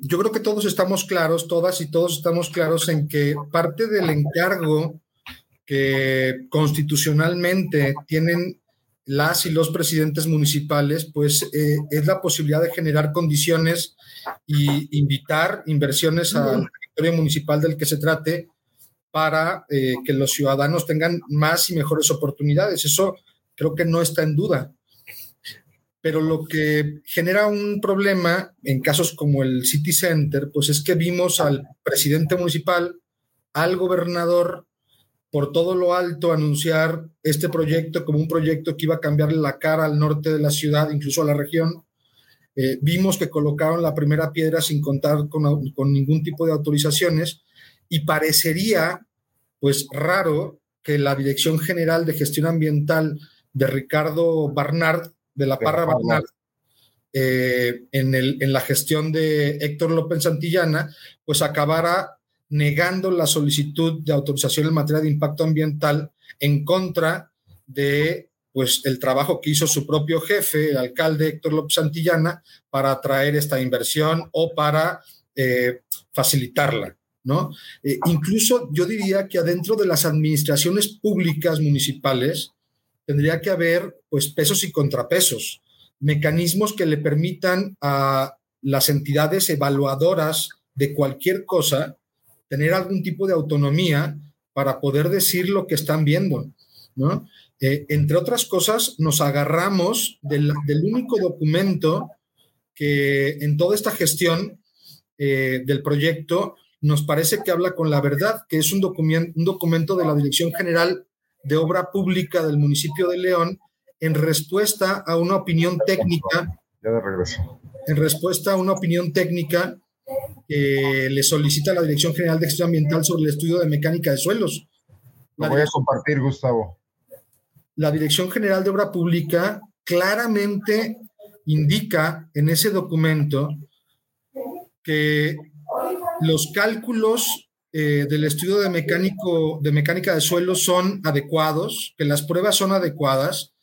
yo creo que todos estamos claros, todas y todos estamos claros en que parte del encargo que constitucionalmente tienen las y los presidentes municipales, pues es la posibilidad de generar condiciones y invitar inversiones al territorio municipal del que se trate para que los ciudadanos tengan más y mejores oportunidades. Eso creo que no está en duda. Pero lo que genera un problema en casos como el City Center, pues es que vimos al presidente municipal, al gobernador, por todo lo alto anunciar este proyecto como un proyecto que iba a cambiarle la cara al norte de la ciudad, incluso a la región. Vimos que colocaron la primera piedra sin contar con ningún tipo de autorizaciones, y parecería pues raro que la Dirección General de Gestión Ambiental de Ricardo Barnard, de la Parra Bernal, en la gestión de Héctor López Santillana, pues acabara negando la solicitud de autorización en materia de impacto ambiental en contra de, pues, el trabajo que hizo su propio jefe, el alcalde Héctor López Santillana, para atraer esta inversión o para facilitarla, ¿no? Incluso yo diría que adentro de las administraciones públicas municipales tendría que haber, pues, pesos y contrapesos, mecanismos que le permitan a las entidades evaluadoras de cualquier cosa tener algún tipo de autonomía para poder decir lo que están viendo, ¿no? Entre otras cosas, nos agarramos del único documento que en toda esta gestión del proyecto nos parece que habla con la verdad, que es un documento de la Dirección General de Obra Pública del municipio de León, en respuesta a una opinión técnica. Ya de regreso. En respuesta a una opinión técnica que le solicita la Dirección General de Gestión Ambiental sobre el estudio de mecánica de suelos. Lo voy a compartir, Gustavo. La Dirección General de Obra Pública claramente indica en ese documento que los cálculos del estudio de mecánica de suelo son adecuados, que las pruebas son adecuadas,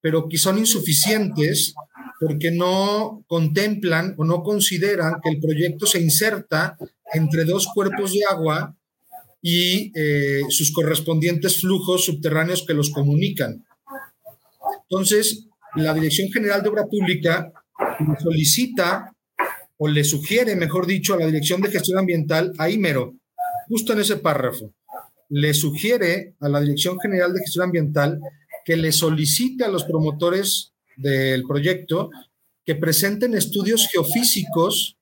pero que son insuficientes porque no contemplan o no consideran que el proyecto se inserta entre dos cuerpos de agua y sus correspondientes flujos subterráneos que los comunican. Entonces, la Dirección General de Obra Pública solicita, o le sugiere, mejor dicho, a la Dirección de Gestión Ambiental, ahí mero, justo en ese párrafo, le sugiere a la Dirección General de Gestión Ambiental que le solicite a los promotores del proyecto que presenten estudios geofísicos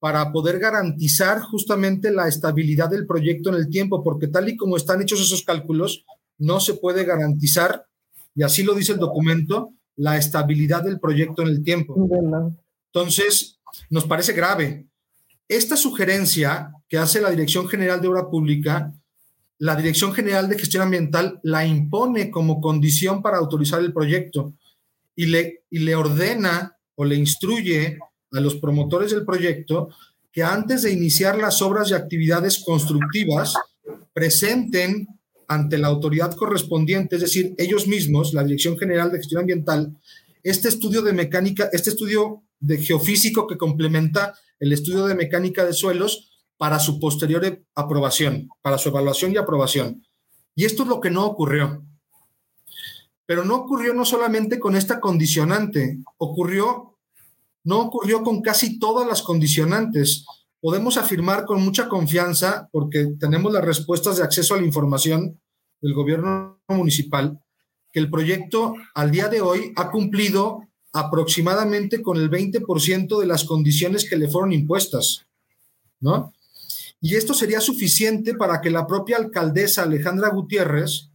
para poder garantizar justamente la estabilidad del proyecto en el tiempo, porque tal y como están hechos esos cálculos, no se puede garantizar, y así lo dice el documento, la estabilidad del proyecto en el tiempo. Entonces, nos parece grave. Esta sugerencia que hace la Dirección General de Obra Pública, la Dirección General de Gestión Ambiental la impone como condición para autorizar el proyecto y le ordena o le instruye a los promotores del proyecto que antes de iniciar las obras y actividades constructivas presenten ante la autoridad correspondiente, es decir, ellos mismos, la Dirección General de Gestión Ambiental, este estudio de mecánica, este estudio de geofísico que complementa el estudio de mecánica de suelos para su posterior aprobación, para su evaluación y aprobación. Y esto es lo que no ocurrió. Pero no ocurrió no solamente con esta condicionante, no ocurrió con casi todas las condicionantes. Podemos afirmar con mucha confianza, porque tenemos las respuestas de acceso a la información del gobierno municipal, que el proyecto al día de hoy ha cumplido aproximadamente con el 20% de las condiciones que le fueron impuestas, ¿no? Y esto sería suficiente para que la propia alcaldesa Alejandra Gutiérrez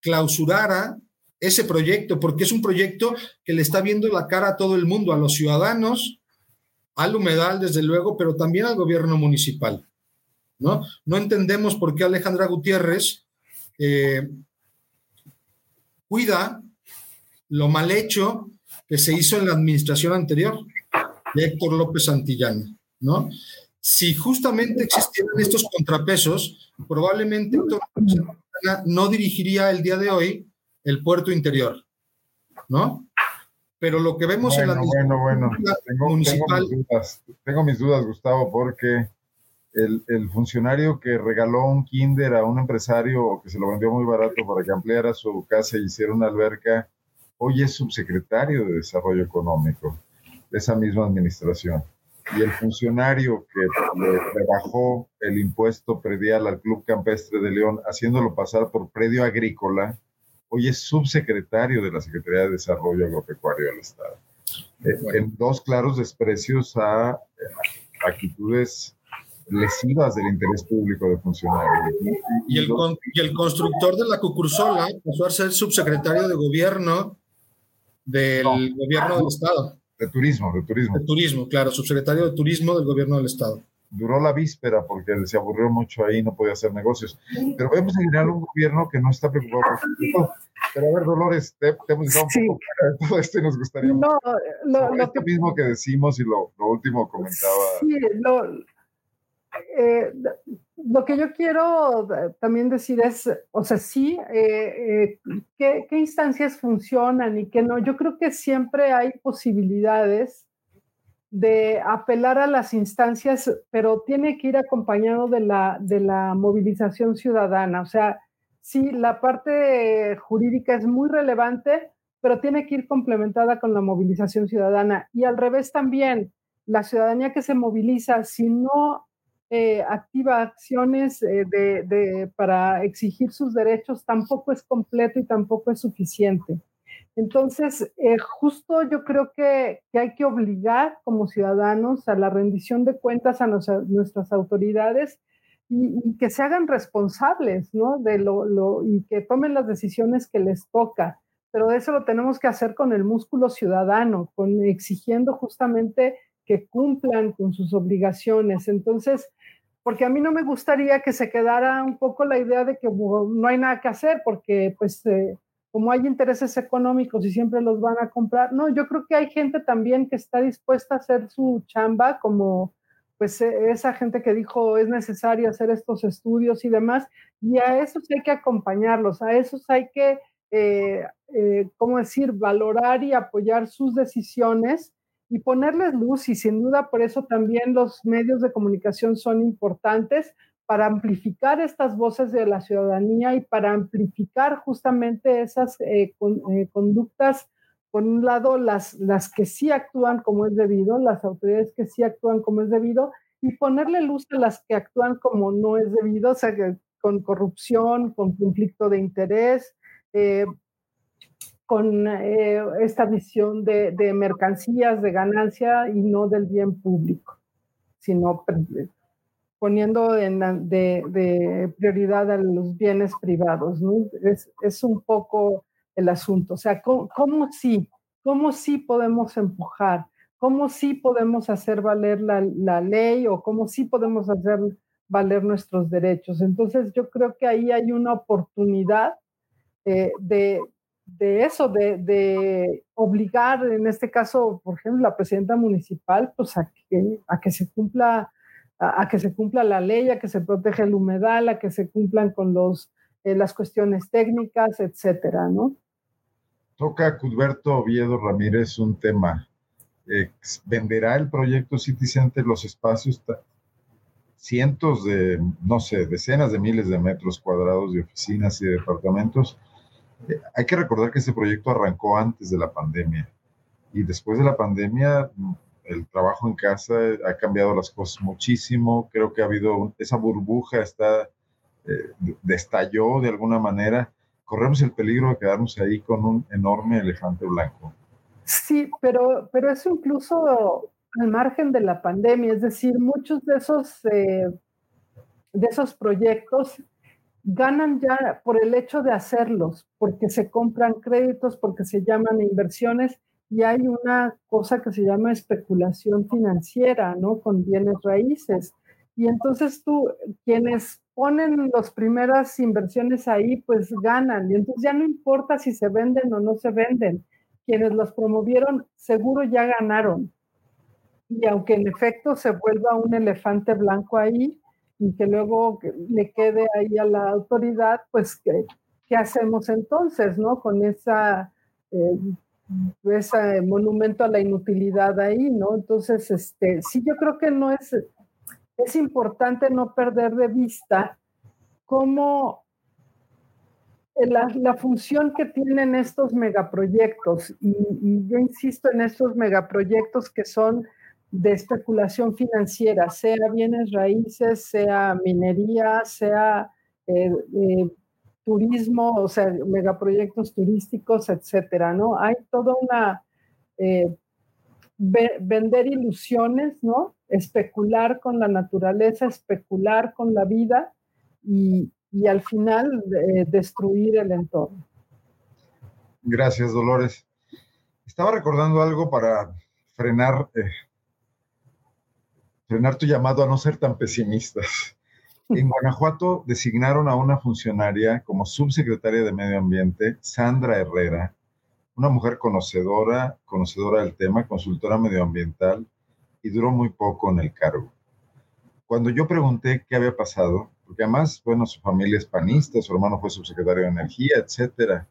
clausurara ese proyecto, porque es un proyecto que le está viendo la cara a todo el mundo, a los ciudadanos, al humedal, desde luego, pero también al gobierno municipal, ¿no? No entendemos por qué Alejandra Gutiérrez cuida lo mal hecho que se hizo en la administración anterior de Héctor López Santillana, ¿no? Si justamente existieran estos contrapesos, probablemente Héctor López Santillana no dirigiría el día de hoy el puerto interior, ¿no? Pero lo que vemos en la municipal... Tengo mis dudas, Gustavo, porque el funcionario que regaló un kinder a un empresario o que se lo vendió muy barato para que ampliara su casa y hiciera una alberca, hoy es subsecretario de Desarrollo Económico de esa misma administración. Y el funcionario que le rebajó el impuesto predial al Club Campestre de León, haciéndolo pasar por predio agrícola, hoy es subsecretario de la Secretaría de Desarrollo Agropecuario del Estado. En dos claros desprecios a actitudes lesivas del interés público de funcionarios. Y el constructor de la Cucursola pasó a ser subsecretario de gobierno del gobierno del Estado. De turismo. De turismo, claro, subsecretario de turismo del gobierno del Estado. Duró la víspera porque se aburrió mucho ahí, no podía hacer negocios. Pero vemos en general un gobierno que no está preocupado por... Pero a ver, Dolores, te hemos dejado un poco fuera de todo esto y nos gustaría... No, mismo que decimos y lo último comentaba... Sí, lo que yo quiero también decir es, o sea, sí, ¿qué instancias funcionan y qué no? Yo creo que siempre hay posibilidades de apelar a las instancias, pero tiene que ir acompañado de la movilización ciudadana. O sea, sí, la parte jurídica es muy relevante, pero tiene que ir complementada con la movilización ciudadana. Y al revés también, la ciudadanía que se moviliza, si no activa acciones para exigir sus derechos, tampoco es completo y tampoco es suficiente. Entonces, justo yo creo que hay que obligar como ciudadanos a la rendición de cuentas a nuestras autoridades y que se hagan responsables, ¿no? Y que tomen las decisiones que les toca. Pero eso lo tenemos que hacer con el músculo ciudadano, exigiendo justamente que cumplan con sus obligaciones. Entonces, porque a mí no me gustaría que se quedara un poco la idea de que no hay nada que hacer, porque pues... como hay intereses económicos y siempre los van a comprar. No, yo creo que hay gente también que está dispuesta a hacer su chamba como pues esa gente que dijo es necesario hacer estos estudios y demás, y a esos hay que acompañarlos, a esos hay que, ¿cómo decir?, valorar y apoyar sus decisiones y ponerles luz, y sin duda por eso también los medios de comunicación son importantes para amplificar estas voces de la ciudadanía y para amplificar justamente esas conductas. Por un lado, las que sí actúan como es debido, las autoridades que sí actúan como es debido, y ponerle luz a las que actúan como no es debido, o sea, que con corrupción, con conflicto de interés, con esta visión de mercancías, de ganancia y no del bien público, sino poniendo de prioridad a los bienes privados, ¿no? Es un poco el asunto, o sea, ¿cómo sí podemos empujar? ¿Cómo sí podemos hacer valer la ley o cómo sí podemos hacer valer nuestros derechos? Entonces yo creo que ahí hay una oportunidad de eso, de obligar, en este caso, por ejemplo, la presidenta municipal, pues a que se cumpla la ley, a que se proteja el humedal, a que se cumplan con las cuestiones técnicas, etcétera, ¿no? Toca Cudberto Oviedo Ramírez un tema. ¿Venderá el proyecto City Center los espacios cientos de, no sé, decenas de miles de metros cuadrados de oficinas y de departamentos? Hay que recordar que este proyecto arrancó antes de la pandemia y después de la pandemia el trabajo en casa ha cambiado las cosas muchísimo. Creo que ha habido esa burbuja está estalló de alguna manera. Corremos el peligro de quedarnos ahí con un enorme elefante blanco. Sí, pero eso incluso al margen de la pandemia, es decir, muchos de esos proyectos ganan ya por el hecho de hacerlos, porque se compran créditos, porque se llaman inversiones, y hay una cosa que se llama especulación financiera, ¿no?, con bienes raíces. Y entonces quienes ponen las primeras inversiones ahí, pues ganan. Y entonces ya no importa si se venden o no se venden. Quienes los promovieron seguro ya ganaron. Y aunque en efecto se vuelva un elefante blanco ahí y que luego le quede ahí a la autoridad, pues ¿qué hacemos entonces, no? Con ese monumento a la inutilidad ahí, ¿no? Entonces, sí, yo creo que no es... Es importante no perder de vista cómo la función que tienen estos megaproyectos, y yo insisto en estos megaproyectos que son de especulación financiera, sea bienes raíces, sea minería, sea turismo, o sea, megaproyectos turísticos, etcétera, ¿no? Hay toda una... vender ilusiones, ¿no?, especular con la naturaleza, especular con la vida y al final destruir el entorno. Gracias, Dolores. Estaba recordando algo para frenar tu llamado a no ser tan pesimistas. En Guanajuato designaron a una funcionaria como subsecretaria de Medio Ambiente, Sandra Herrera, una mujer conocedora del tema, consultora medioambiental, y duró muy poco en el cargo. Cuando yo pregunté qué había pasado, porque además, bueno, su familia es panista, su hermano fue subsecretario de Energía, etcétera,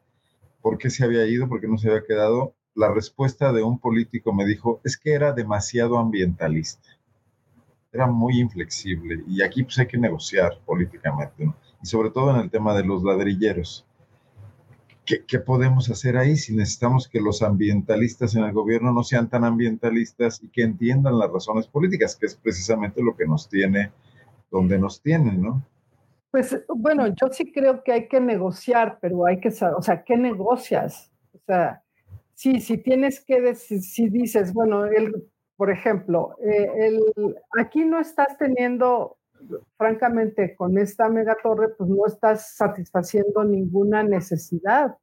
¿por qué se había ido? ¿Por qué no se había quedado? La respuesta de un político me dijo, es que era demasiado ambientalista, era muy inflexible, y aquí pues hay que negociar políticamente, ¿no?, y sobre todo en el tema de los ladrilleros. ¿Qué podemos hacer ahí si necesitamos que los ambientalistas en el gobierno no sean tan ambientalistas y que entiendan las razones políticas, que es precisamente lo que nos tiene donde nos tienen, ¿no? Pues, bueno, yo sí creo que hay que negociar, pero hay que saber, o sea, ¿qué negocias? O sea, sí, si tienes que decir, si dices, bueno, por ejemplo, aquí no estás teniendo... francamente, con esta megatorre, pues no estás satisfaciendo ninguna necesidad,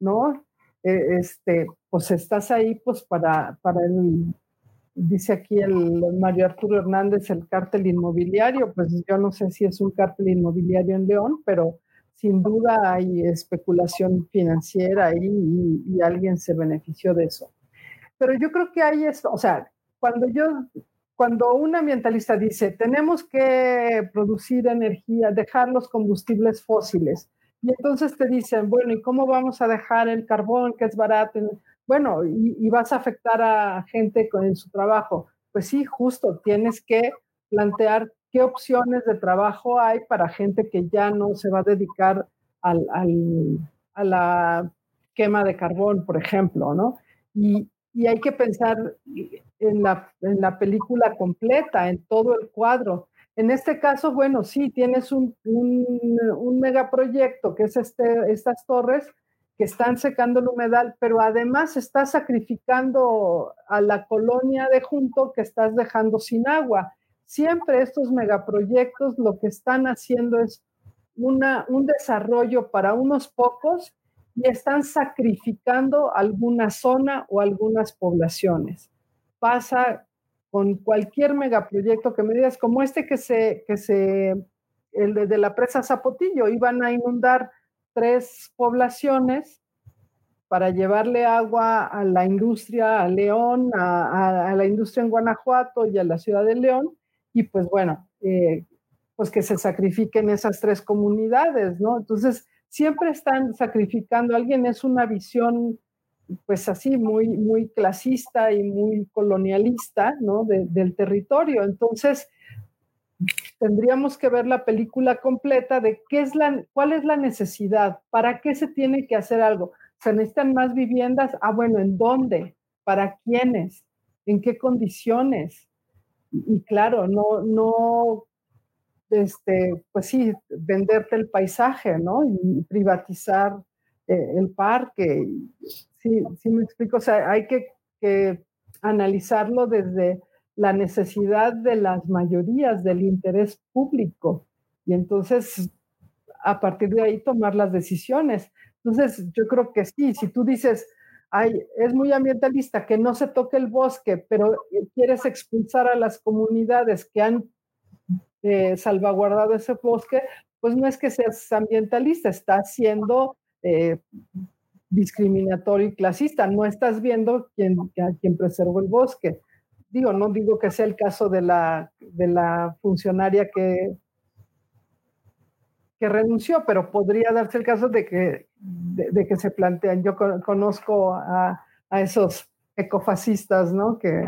¿no? Pues estás ahí, pues dice aquí el Mario Arturo Hernández, el cártel inmobiliario, pues yo no sé si es un cártel inmobiliario en León, pero sin duda hay especulación financiera ahí y alguien se benefició de eso. Pero yo creo que ahí es, o sea, cuando yo... cuando un ambientalista dice, tenemos que producir energía, dejar los combustibles fósiles, y entonces te dicen, bueno, ¿y cómo vamos a dejar el carbón, que es barato? Bueno, y vas a afectar a gente en su trabajo. Pues sí, justo, tienes que plantear qué opciones de trabajo hay para gente que ya no se va a dedicar a la quema de carbón, por ejemplo, ¿no? Y hay que pensar en la película completa, en todo el cuadro. En este caso, bueno, sí, tienes un megaproyecto que es estas torres que están secando el humedal, pero además está sacrificando a la colonia de junto que estás dejando sin agua. Siempre estos megaproyectos lo que están haciendo es un desarrollo para unos pocos y están sacrificando alguna zona o algunas poblaciones. Pasa con cualquier megaproyecto que me digas, como este el de la presa Zapotillo, iban a inundar 3 poblaciones para llevarle agua a la industria, a León, a la industria en Guanajuato y a la ciudad de León, y pues bueno, pues que se sacrifiquen esas 3 comunidades, ¿no? Entonces, siempre están sacrificando a alguien. Es una visión, pues así, muy, muy clasista y muy colonialista, ¿no?, del territorio. Entonces, tendríamos que ver la película completa de cuál es la necesidad, para qué se tiene que hacer algo. ¿Se necesitan más viviendas? Ah, bueno, ¿en dónde? ¿Para quiénes? ¿En qué condiciones? Y claro, no pues sí, venderte el paisaje, ¿no? Y privatizar el parque. Sí, sí me explico. O sea, hay que analizarlo desde la necesidad de las mayorías, del interés público. Y entonces, a partir de ahí, tomar las decisiones. Entonces, yo creo que sí, si tú dices, ay, es muy ambientalista que no se toque el bosque, pero quieres expulsar a las comunidades que han salvaguardado ese bosque, pues no es que seas ambientalista, estás siendo discriminatorio y clasista, no estás viendo a quien preservó el bosque. Digo, no digo que sea el caso de la funcionaria que renunció, pero podría darse el caso de que se plantean. Yo conozco a esos ecofascistas, ¿no? Que,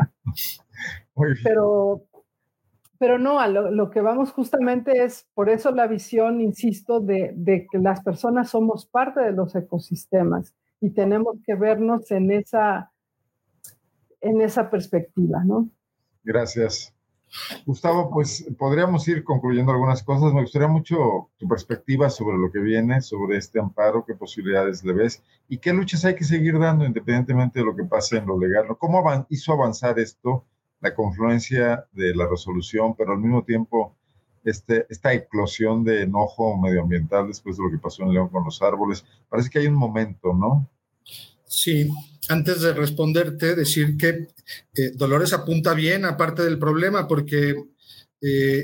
pero no, a lo que vamos justamente es, por eso la visión, insisto, de que las personas somos parte de los ecosistemas y tenemos que vernos en esa perspectiva, ¿no? Gracias. Gustavo, pues podríamos ir concluyendo algunas cosas. Me gustaría mucho tu perspectiva sobre lo que viene, sobre este amparo, qué posibilidades le ves y qué luchas hay que seguir dando independientemente de lo que pase en lo legal. ¿Cómo hizo avanzar esto? La confluencia de la resolución, pero al mismo tiempo esta eclosión de enojo medioambiental después de lo que pasó en León con los árboles. Parece que hay un momento, ¿no? Sí, antes de responderte, decir que Dolores apunta bien a parte del problema, porque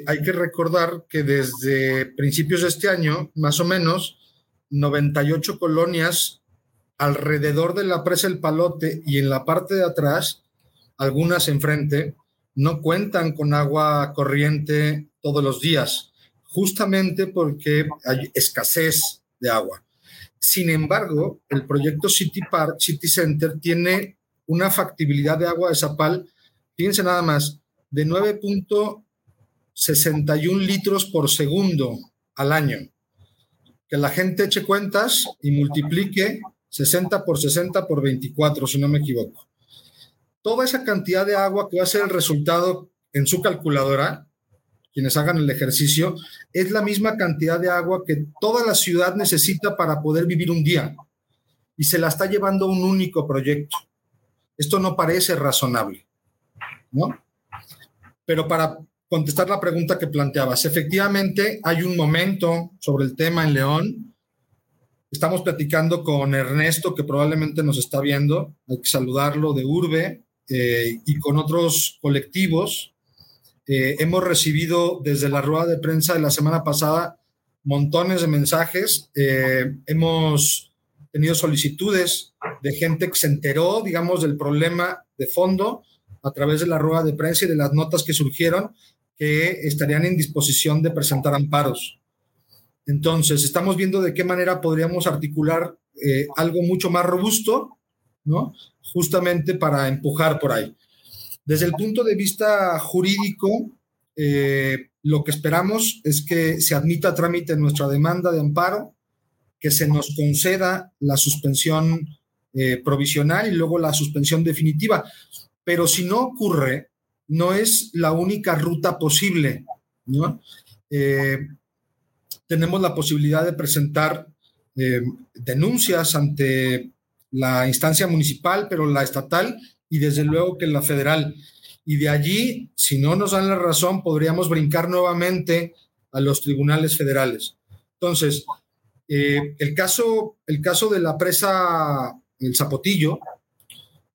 hay que recordar que desde principios de este año, más o menos, 98 colonias alrededor de la presa El Palote y en la parte de atrás, algunas enfrente, no cuentan con agua corriente todos los días, justamente porque hay escasez de agua. Sin embargo, el proyecto City Center tiene una factibilidad de agua de zapal, fíjense nada más, de 9.61 litros por segundo al año. Que la gente eche cuentas y multiplique 60 por 60 por 24, si no me equivoco. Toda esa cantidad de agua que va a ser el resultado en su calculadora, quienes hagan el ejercicio, es la misma cantidad de agua que toda la ciudad necesita para poder vivir un día. Y se la está llevando un único proyecto. Esto no parece razonable, ¿no? Pero para contestar la pregunta que planteabas, efectivamente hay un momento sobre el tema en León. Estamos platicando con Ernesto, que probablemente nos está viendo. Hay que saludarlo de Urbe. Y con otros colectivos. Hemos recibido desde la rueda de prensa de la semana pasada montones de mensajes. Hemos tenido solicitudes de gente que se enteró, digamos, del problema de fondo a través de la rueda de prensa y de las notas que surgieron, que estarían en disposición de presentar amparos. Entonces, estamos viendo de qué manera podríamos articular algo mucho más robusto, ¿no? Justamente para empujar por ahí. Desde el punto de vista jurídico, lo que esperamos es que se admita a trámite nuestra demanda de amparo, que se nos conceda la suspensión provisional y luego la suspensión definitiva. Pero si no ocurre, no es la única ruta posible, ¿no? Tenemos la posibilidad de presentar denuncias ante la instancia municipal, pero la estatal y desde luego que la federal. Y de allí, si no nos dan la razón, podríamos brincar nuevamente a los tribunales federales. Entonces, el caso de la presa El Zapotillo,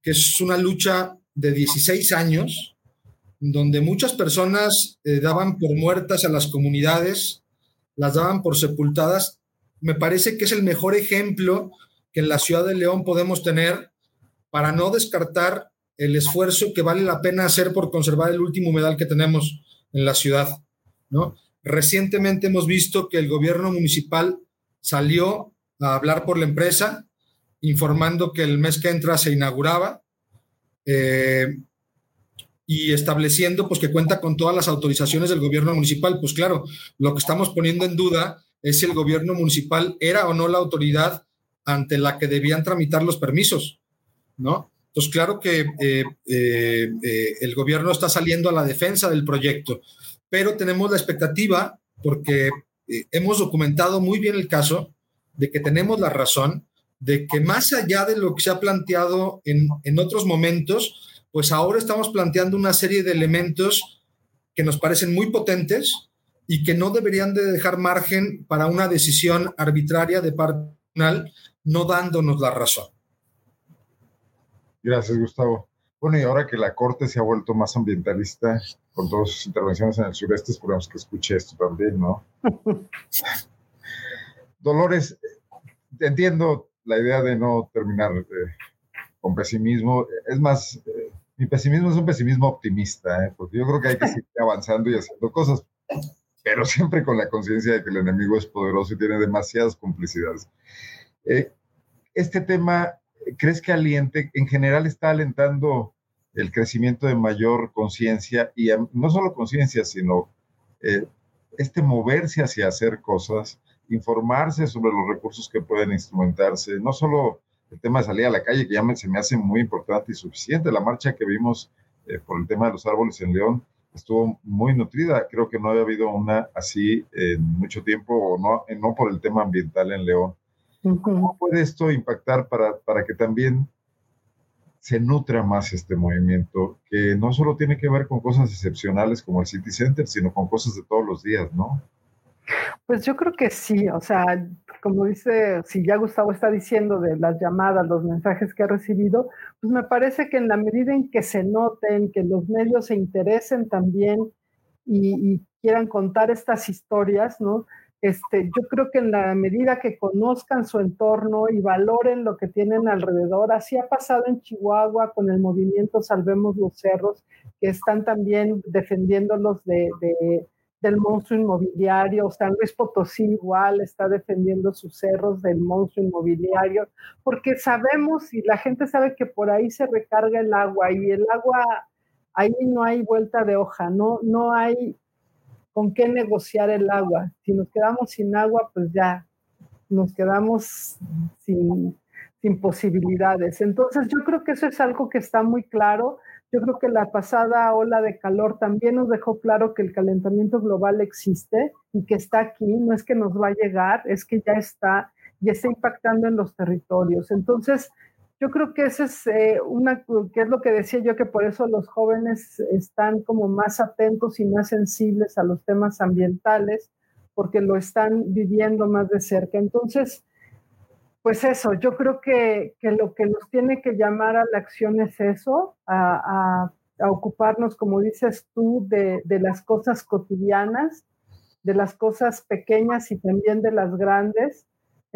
que es una lucha de 16 años, donde muchas personas daban por muertas a las comunidades, las daban por sepultadas. Me parece que es el mejor ejemplo que en la ciudad de León podemos tener para no descartar el esfuerzo que vale la pena hacer por conservar el último humedal que tenemos en la ciudad, ¿no? Recientemente hemos visto que el gobierno municipal salió a hablar por la empresa, informando que el mes que entra se inauguraba y estableciendo pues, que cuenta con todas las autorizaciones del gobierno municipal. Pues claro, lo que estamos poniendo en duda es si el gobierno municipal era o no la autoridad ante la que debían tramitar los permisos, ¿no? Entonces, claro que el gobierno está saliendo a la defensa del proyecto, pero tenemos la expectativa, porque hemos documentado muy bien el caso, de que tenemos la razón, de que más allá de lo que se ha planteado en otros momentos, pues ahora estamos planteando una serie de elementos que nos parecen muy potentes y que no deberían de dejar margen para una decisión arbitraria de parte nacional, no dándonos la razón. Gracias, Gustavo. Bueno, y ahora que la Corte se ha vuelto más ambientalista con todas sus intervenciones en el sureste, esperamos que escuche esto también, ¿no? Dolores, entiendo la idea de no terminar con pesimismo. Es más, mi pesimismo es un pesimismo optimista, porque yo creo que hay que seguir avanzando y haciendo cosas, pero siempre con la conciencia de que el enemigo es poderoso y tiene demasiadas complicidades. Este tema... ¿Crees que aliente, en general está alentando el crecimiento de mayor conciencia y no solo conciencia, sino moverse hacia hacer cosas, informarse sobre los recursos que pueden instrumentarse, no solo el tema de salir a la calle, que ya se me hace muy importante y suficiente? La marcha que vimos por el tema de los árboles en León estuvo muy nutrida, creo que no había habido una así en mucho tiempo, o no por el tema ambiental en León. ¿Cómo puede esto impactar para que también se nutra más este movimiento, que no solo tiene que ver con cosas excepcionales como el City Center, sino con cosas de todos los días, ¿no? Pues yo creo que sí, o sea, como dice, si ya Gustavo está diciendo de las llamadas, los mensajes que ha recibido, pues me parece que en la medida en que se noten, que los medios se interesen también y quieran contar estas historias, ¿no? Yo creo que en la medida que conozcan su entorno y valoren lo que tienen alrededor, así ha pasado en Chihuahua con el movimiento Salvemos los Cerros, que están también defendiéndolos del monstruo inmobiliario. San Luis Potosí igual está defendiendo sus cerros del monstruo inmobiliario, porque sabemos y la gente sabe que por ahí se recarga el agua, y el agua ahí no hay vuelta de hoja, no hay con qué negociar el agua. Si nos quedamos sin agua, pues ya nos quedamos sin posibilidades. Entonces yo creo que eso es algo que está muy claro. Yo creo que la pasada ola de calor también nos dejó claro que el calentamiento global existe y que está aquí, no es que nos va a llegar, es que ya está y está impactando en los territorios. Entonces yo creo que eso es que es lo que decía yo, que por eso los jóvenes están como más atentos y más sensibles a los temas ambientales, porque lo están viviendo más de cerca. Entonces, pues eso, yo creo que lo que nos tiene que llamar a la acción es eso, a ocuparnos, como dices tú, de las cosas cotidianas, de las cosas pequeñas y también de las grandes.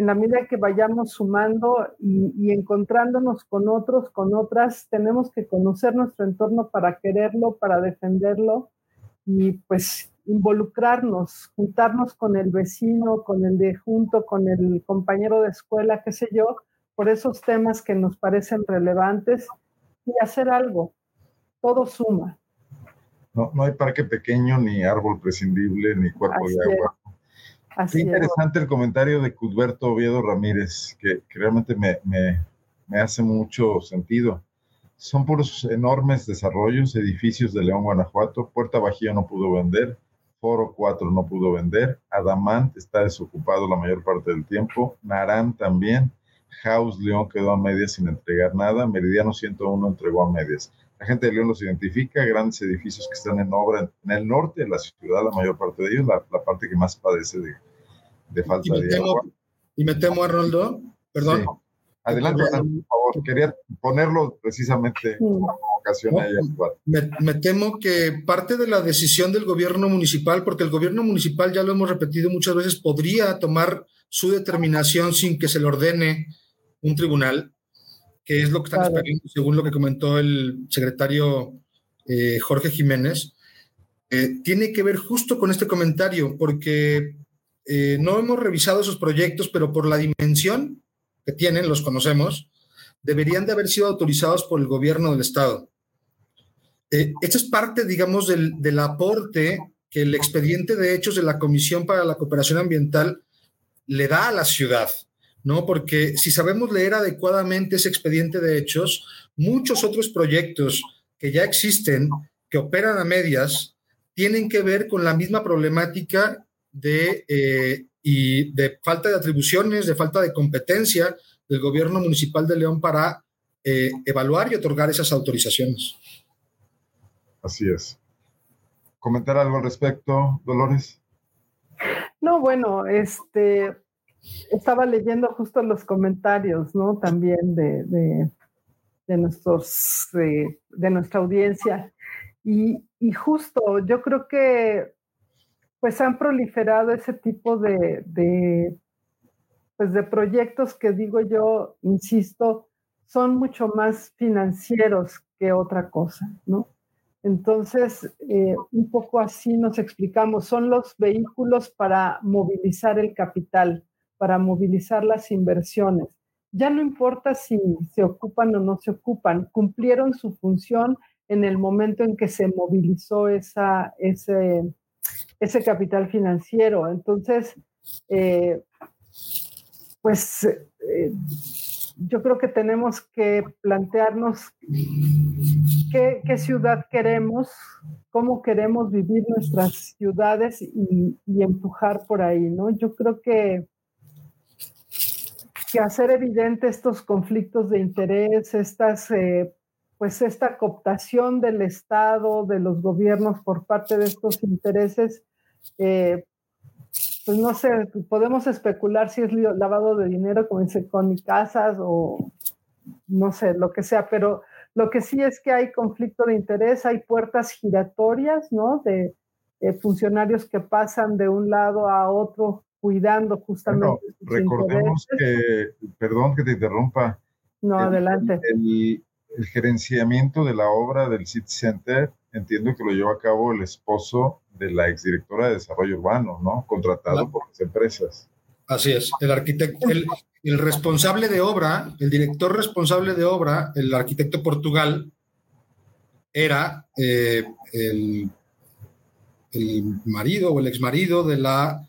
en la medida que vayamos sumando y encontrándonos con otros, con otras, tenemos que conocer nuestro entorno para quererlo, para defenderlo y pues involucrarnos, juntarnos con el vecino, con el de junto, con el compañero de escuela, qué sé yo, por esos temas que nos parecen relevantes y hacer algo. Todo suma. No hay parque pequeño, ni árbol prescindible, ni cuerpo así de agua. Qué interesante es el comentario de Cudberto Oviedo Ramírez, que realmente me hace mucho sentido. Son puros enormes desarrollos, edificios de León, Guanajuato. Puerta Bajío no pudo vender, Foro 4 no pudo vender, Adamant está desocupado la mayor parte del tiempo, Narán también, House León quedó a medias sin entregar nada, Meridiano 101 entregó a medias. La gente de León los identifica, grandes edificios que están en obra en el norte de la ciudad, la mayor parte de ellos, la parte que más padece de falta de agua. Y me temo, Arnoldo, perdón. Sí. Adelante, por favor, quería ponerlo precisamente como ocasión a ella. Me temo que parte de la decisión del gobierno municipal, porque el gobierno municipal, ya lo hemos repetido muchas veces, podría tomar su determinación sin que se le ordene un tribunal, que es lo que están esperando, según lo que comentó el secretario Jorge Jiménez, tiene que ver justo con este comentario, porque no hemos revisado esos proyectos, pero por la dimensión que tienen, los conocemos, deberían de haber sido autorizados por el gobierno del estado. Esta es parte, digamos, del aporte que el expediente de hechos de la Comisión para la Cooperación Ambiental le da a la ciudad, ¿no? Porque si sabemos leer adecuadamente ese expediente de hechos, muchos otros proyectos que ya existen, que operan a medias, tienen que ver con la misma problemática de falta de atribuciones, de falta de competencia del gobierno municipal de León para evaluar y otorgar esas autorizaciones. Así es. ¿Comentar algo al respecto, Dolores? No, bueno, estaba leyendo justo los comentarios, ¿no? También de nuestra audiencia. Y justo, yo creo que pues han proliferado ese tipo de proyectos que digo yo, insisto, son mucho más financieros que otra cosa, ¿no? Entonces, un poco así nos explicamos, son los vehículos para movilizar el capital, para movilizar las inversiones. Ya no importa si se ocupan o no se ocupan, cumplieron su función en el momento en que se movilizó ese capital financiero. Entonces, yo creo que tenemos que plantearnos qué ciudad queremos, cómo queremos vivir nuestras ciudades y empujar por ahí, ¿no? Yo creo que hacer evidente estos conflictos de interés, esta cooptación del Estado, de los gobiernos por parte de estos intereses, pues no sé, podemos especular si es lavado de dinero, como dice, con casas o no sé, lo que sea, pero lo que sí es que hay conflicto de interés, hay puertas giratorias, ¿no? De funcionarios que pasan de un lado a otro, cuidando justamente. Bueno, recordemos que, perdón que te interrumpa. No, adelante. El gerenciamiento de la obra del City Center, entiendo que lo llevó a cabo el esposo de la exdirectora de Desarrollo Urbano, ¿no? Contratado por las empresas. Así es, el arquitecto, el responsable de obra, el director responsable de obra, el arquitecto Portugal, era el marido o el exmarido de la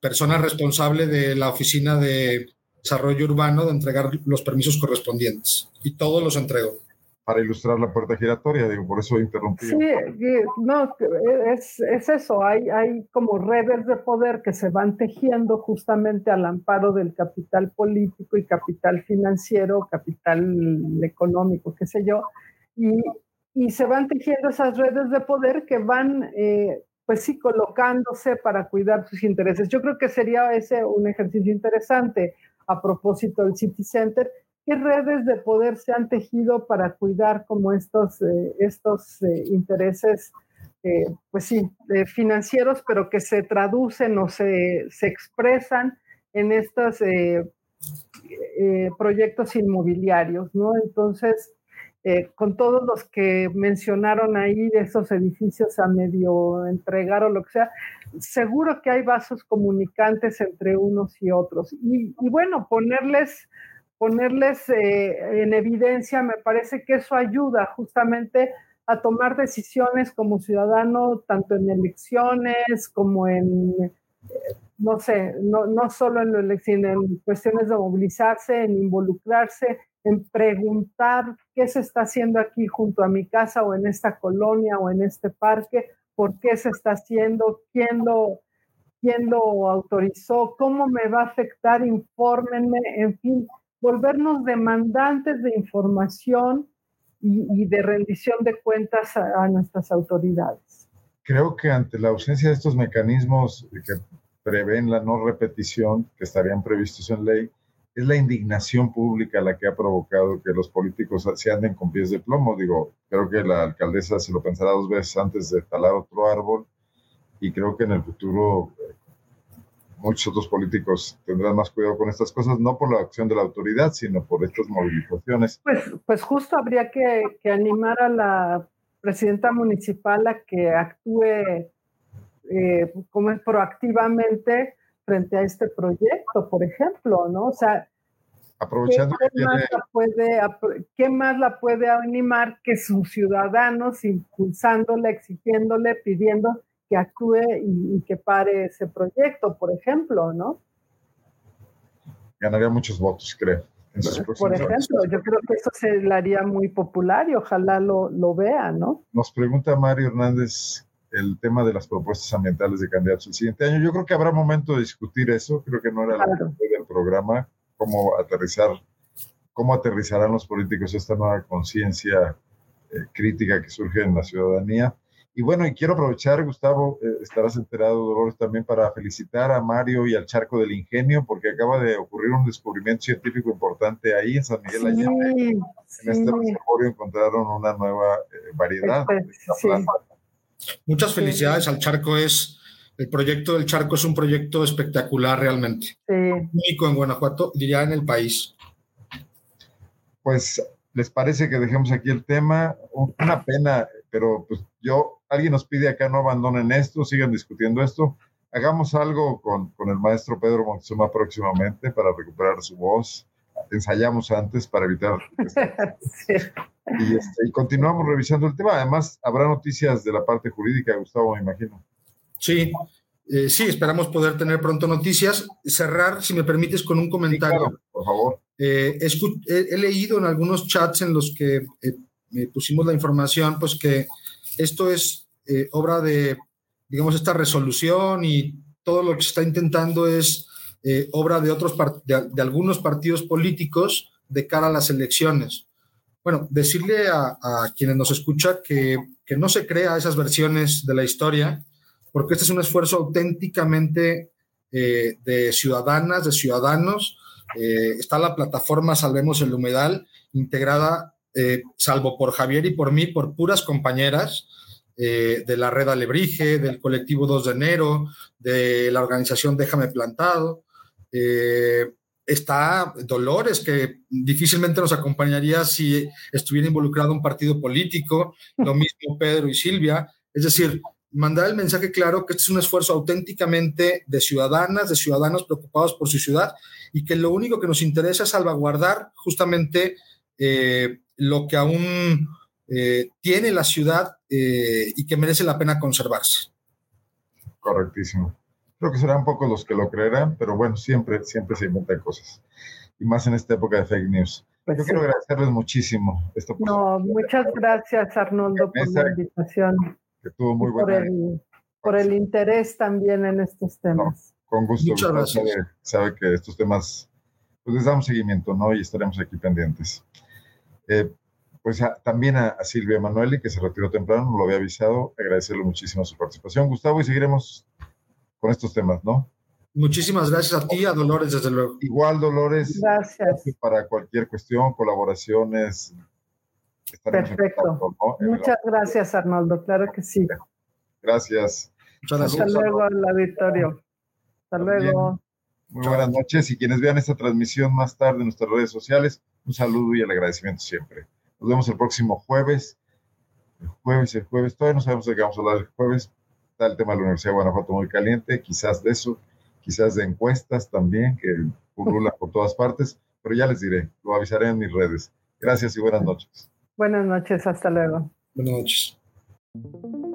persona responsable de la oficina de desarrollo urbano de entregar los permisos correspondientes, y todos los entregó. Para ilustrar la puerta giratoria, digo, por eso interrumpí. Sí, no, es eso, hay como redes de poder que se van tejiendo justamente al amparo del capital político y capital financiero, capital económico, qué sé yo, y se van tejiendo esas redes de poder que van pues sí, colocándose para cuidar sus intereses. Yo creo que sería ese un ejercicio interesante a propósito del City Center. ¿Qué redes de poder se han tejido para cuidar como estos intereses, financieros, pero que se traducen o se expresan en estos proyectos inmobiliarios, ¿no? Entonces, con todos los que mencionaron ahí de esos edificios a medio entregar o lo que sea, seguro que hay vasos comunicantes entre unos y otros. Y bueno, ponerles en evidencia, me parece que eso ayuda justamente a tomar decisiones como ciudadano, tanto en elecciones como en, no sé, no solo en en cuestiones de movilizarse, en involucrarse, en preguntar qué se está haciendo aquí junto a mi casa o en esta colonia o en este parque, por qué se está haciendo, quién lo autorizó, cómo me va a afectar, infórmenme, en fin, volvernos demandantes de información y de rendición de cuentas a nuestras autoridades. Creo que ante la ausencia de estos mecanismos que prevén la no repetición, que estarían previstos en ley, es la indignación pública la que ha provocado que los políticos se anden con pies de plomo. Digo, creo que la alcaldesa se lo pensará dos veces antes de talar otro árbol, y creo que en el futuro muchos otros políticos tendrán más cuidado con estas cosas, no por la acción de la autoridad, sino por estas movilizaciones. Pues justo habría que animar a la presidenta municipal a que actúe proactivamente frente a este proyecto, por ejemplo, ¿no? O sea, aprovechando ¿qué más la puede animar que sus ciudadanos impulsándola, exigiéndole, pidiendo que actúe y que pare ese proyecto, por ejemplo, ¿no? Ganaría muchos votos, creo. Por ejemplo, yo creo que eso se le haría muy popular y ojalá lo vea, ¿no? Nos pregunta Mario Hernández el tema de las propuestas ambientales de candidatos el siguiente año. Yo creo que habrá momento de discutir eso, creo que no era la idea del programa, cómo aterrizarán los políticos esta nueva conciencia crítica que surge en la ciudadanía. Y bueno, y quiero aprovechar, Gustavo, estarás enterado, Dolores, también para felicitar a Mario y al Charco del Ingenio, porque acaba de ocurrir un descubrimiento científico importante ahí en San Miguel Allende. En este laboratorio encontraron una nueva variedad. Muchas felicidades al Charco. El proyecto del Charco es un proyecto espectacular realmente. Único en Guanajuato, diría en el país. Pues, ¿les parece que dejemos aquí el tema? Una pena, pero pues alguien nos pide acá, no abandonen esto, sigan discutiendo esto. Hagamos algo con el maestro Pedro Moctezuma próximamente para recuperar su voz. Ensayamos antes para evitar y continuamos revisando el tema. Además, habrá noticias de la parte jurídica, Gustavo, me imagino. Sí, esperamos poder tener pronto noticias. Cerrar, si me permites, con un comentario. Sí, claro, por favor. He leído en algunos chats en los que pusimos la información, pues que esto es obra de, digamos, esta resolución y todo lo que se está intentando es obra de otros de algunos partidos políticos de cara a las elecciones. Bueno, decirle a quienes nos escuchan que no se crea esas versiones de la historia, porque este es un esfuerzo auténticamente de ciudadanas, de ciudadanos. Está la plataforma Salvemos el Humedal, integrada, salvo por Javier y por mí, por puras compañeras, de la Red Alebrije, del colectivo 2 de enero, de la organización Déjame Plantado. Está Dolores, que difícilmente nos acompañaría si estuviera involucrado un partido político, lo mismo Pedro y Silvia. Es decir, mandar el mensaje claro que este es un esfuerzo auténticamente de ciudadanas, de ciudadanos preocupados por su ciudad, y que lo único que nos interesa es salvaguardar justamente lo que aún tiene la ciudad y que merece la pena conservarse. Correctísimo. Creo que serán pocos los que lo creerán, pero bueno, siempre se inventan cosas. Y más en esta época de fake news. Pues Yo quiero agradecerles muchísimo esta oportunidad. Muchas gracias, Arnoldo, por la invitación. Que tuvo muy buena por el interés también en estos temas. Con gusto. Muchas gracias. Sabe que estos temas, pues les damos seguimiento, ¿no? Y estaremos aquí pendientes. Pues también a Silvia Emanuelli, que se retiró temprano, no lo había avisado. Agradecerle muchísimo su participación, Gustavo, y seguiremos con estos temas, ¿no? Muchísimas gracias a ti, a Dolores, desde luego. Igual, Dolores. Gracias. Para cualquier cuestión, colaboraciones. Perfecto. Contacto, ¿no? Muchas gracias, Arnoldo. Claro que sí. Gracias. Hasta luego al auditorio. Hasta luego. Muy buenas noches, y quienes vean esta transmisión más tarde en nuestras redes sociales, un saludo y el agradecimiento siempre. Nos vemos el próximo jueves. El jueves, todavía no sabemos de qué vamos a hablar el jueves. Está el tema de la Universidad de Guanajuato muy caliente, quizás de eso, quizás de encuestas también, que pululan por todas partes, pero ya les diré, lo avisaré en mis redes. Gracias y buenas noches. Buenas noches, hasta luego. Buenas noches.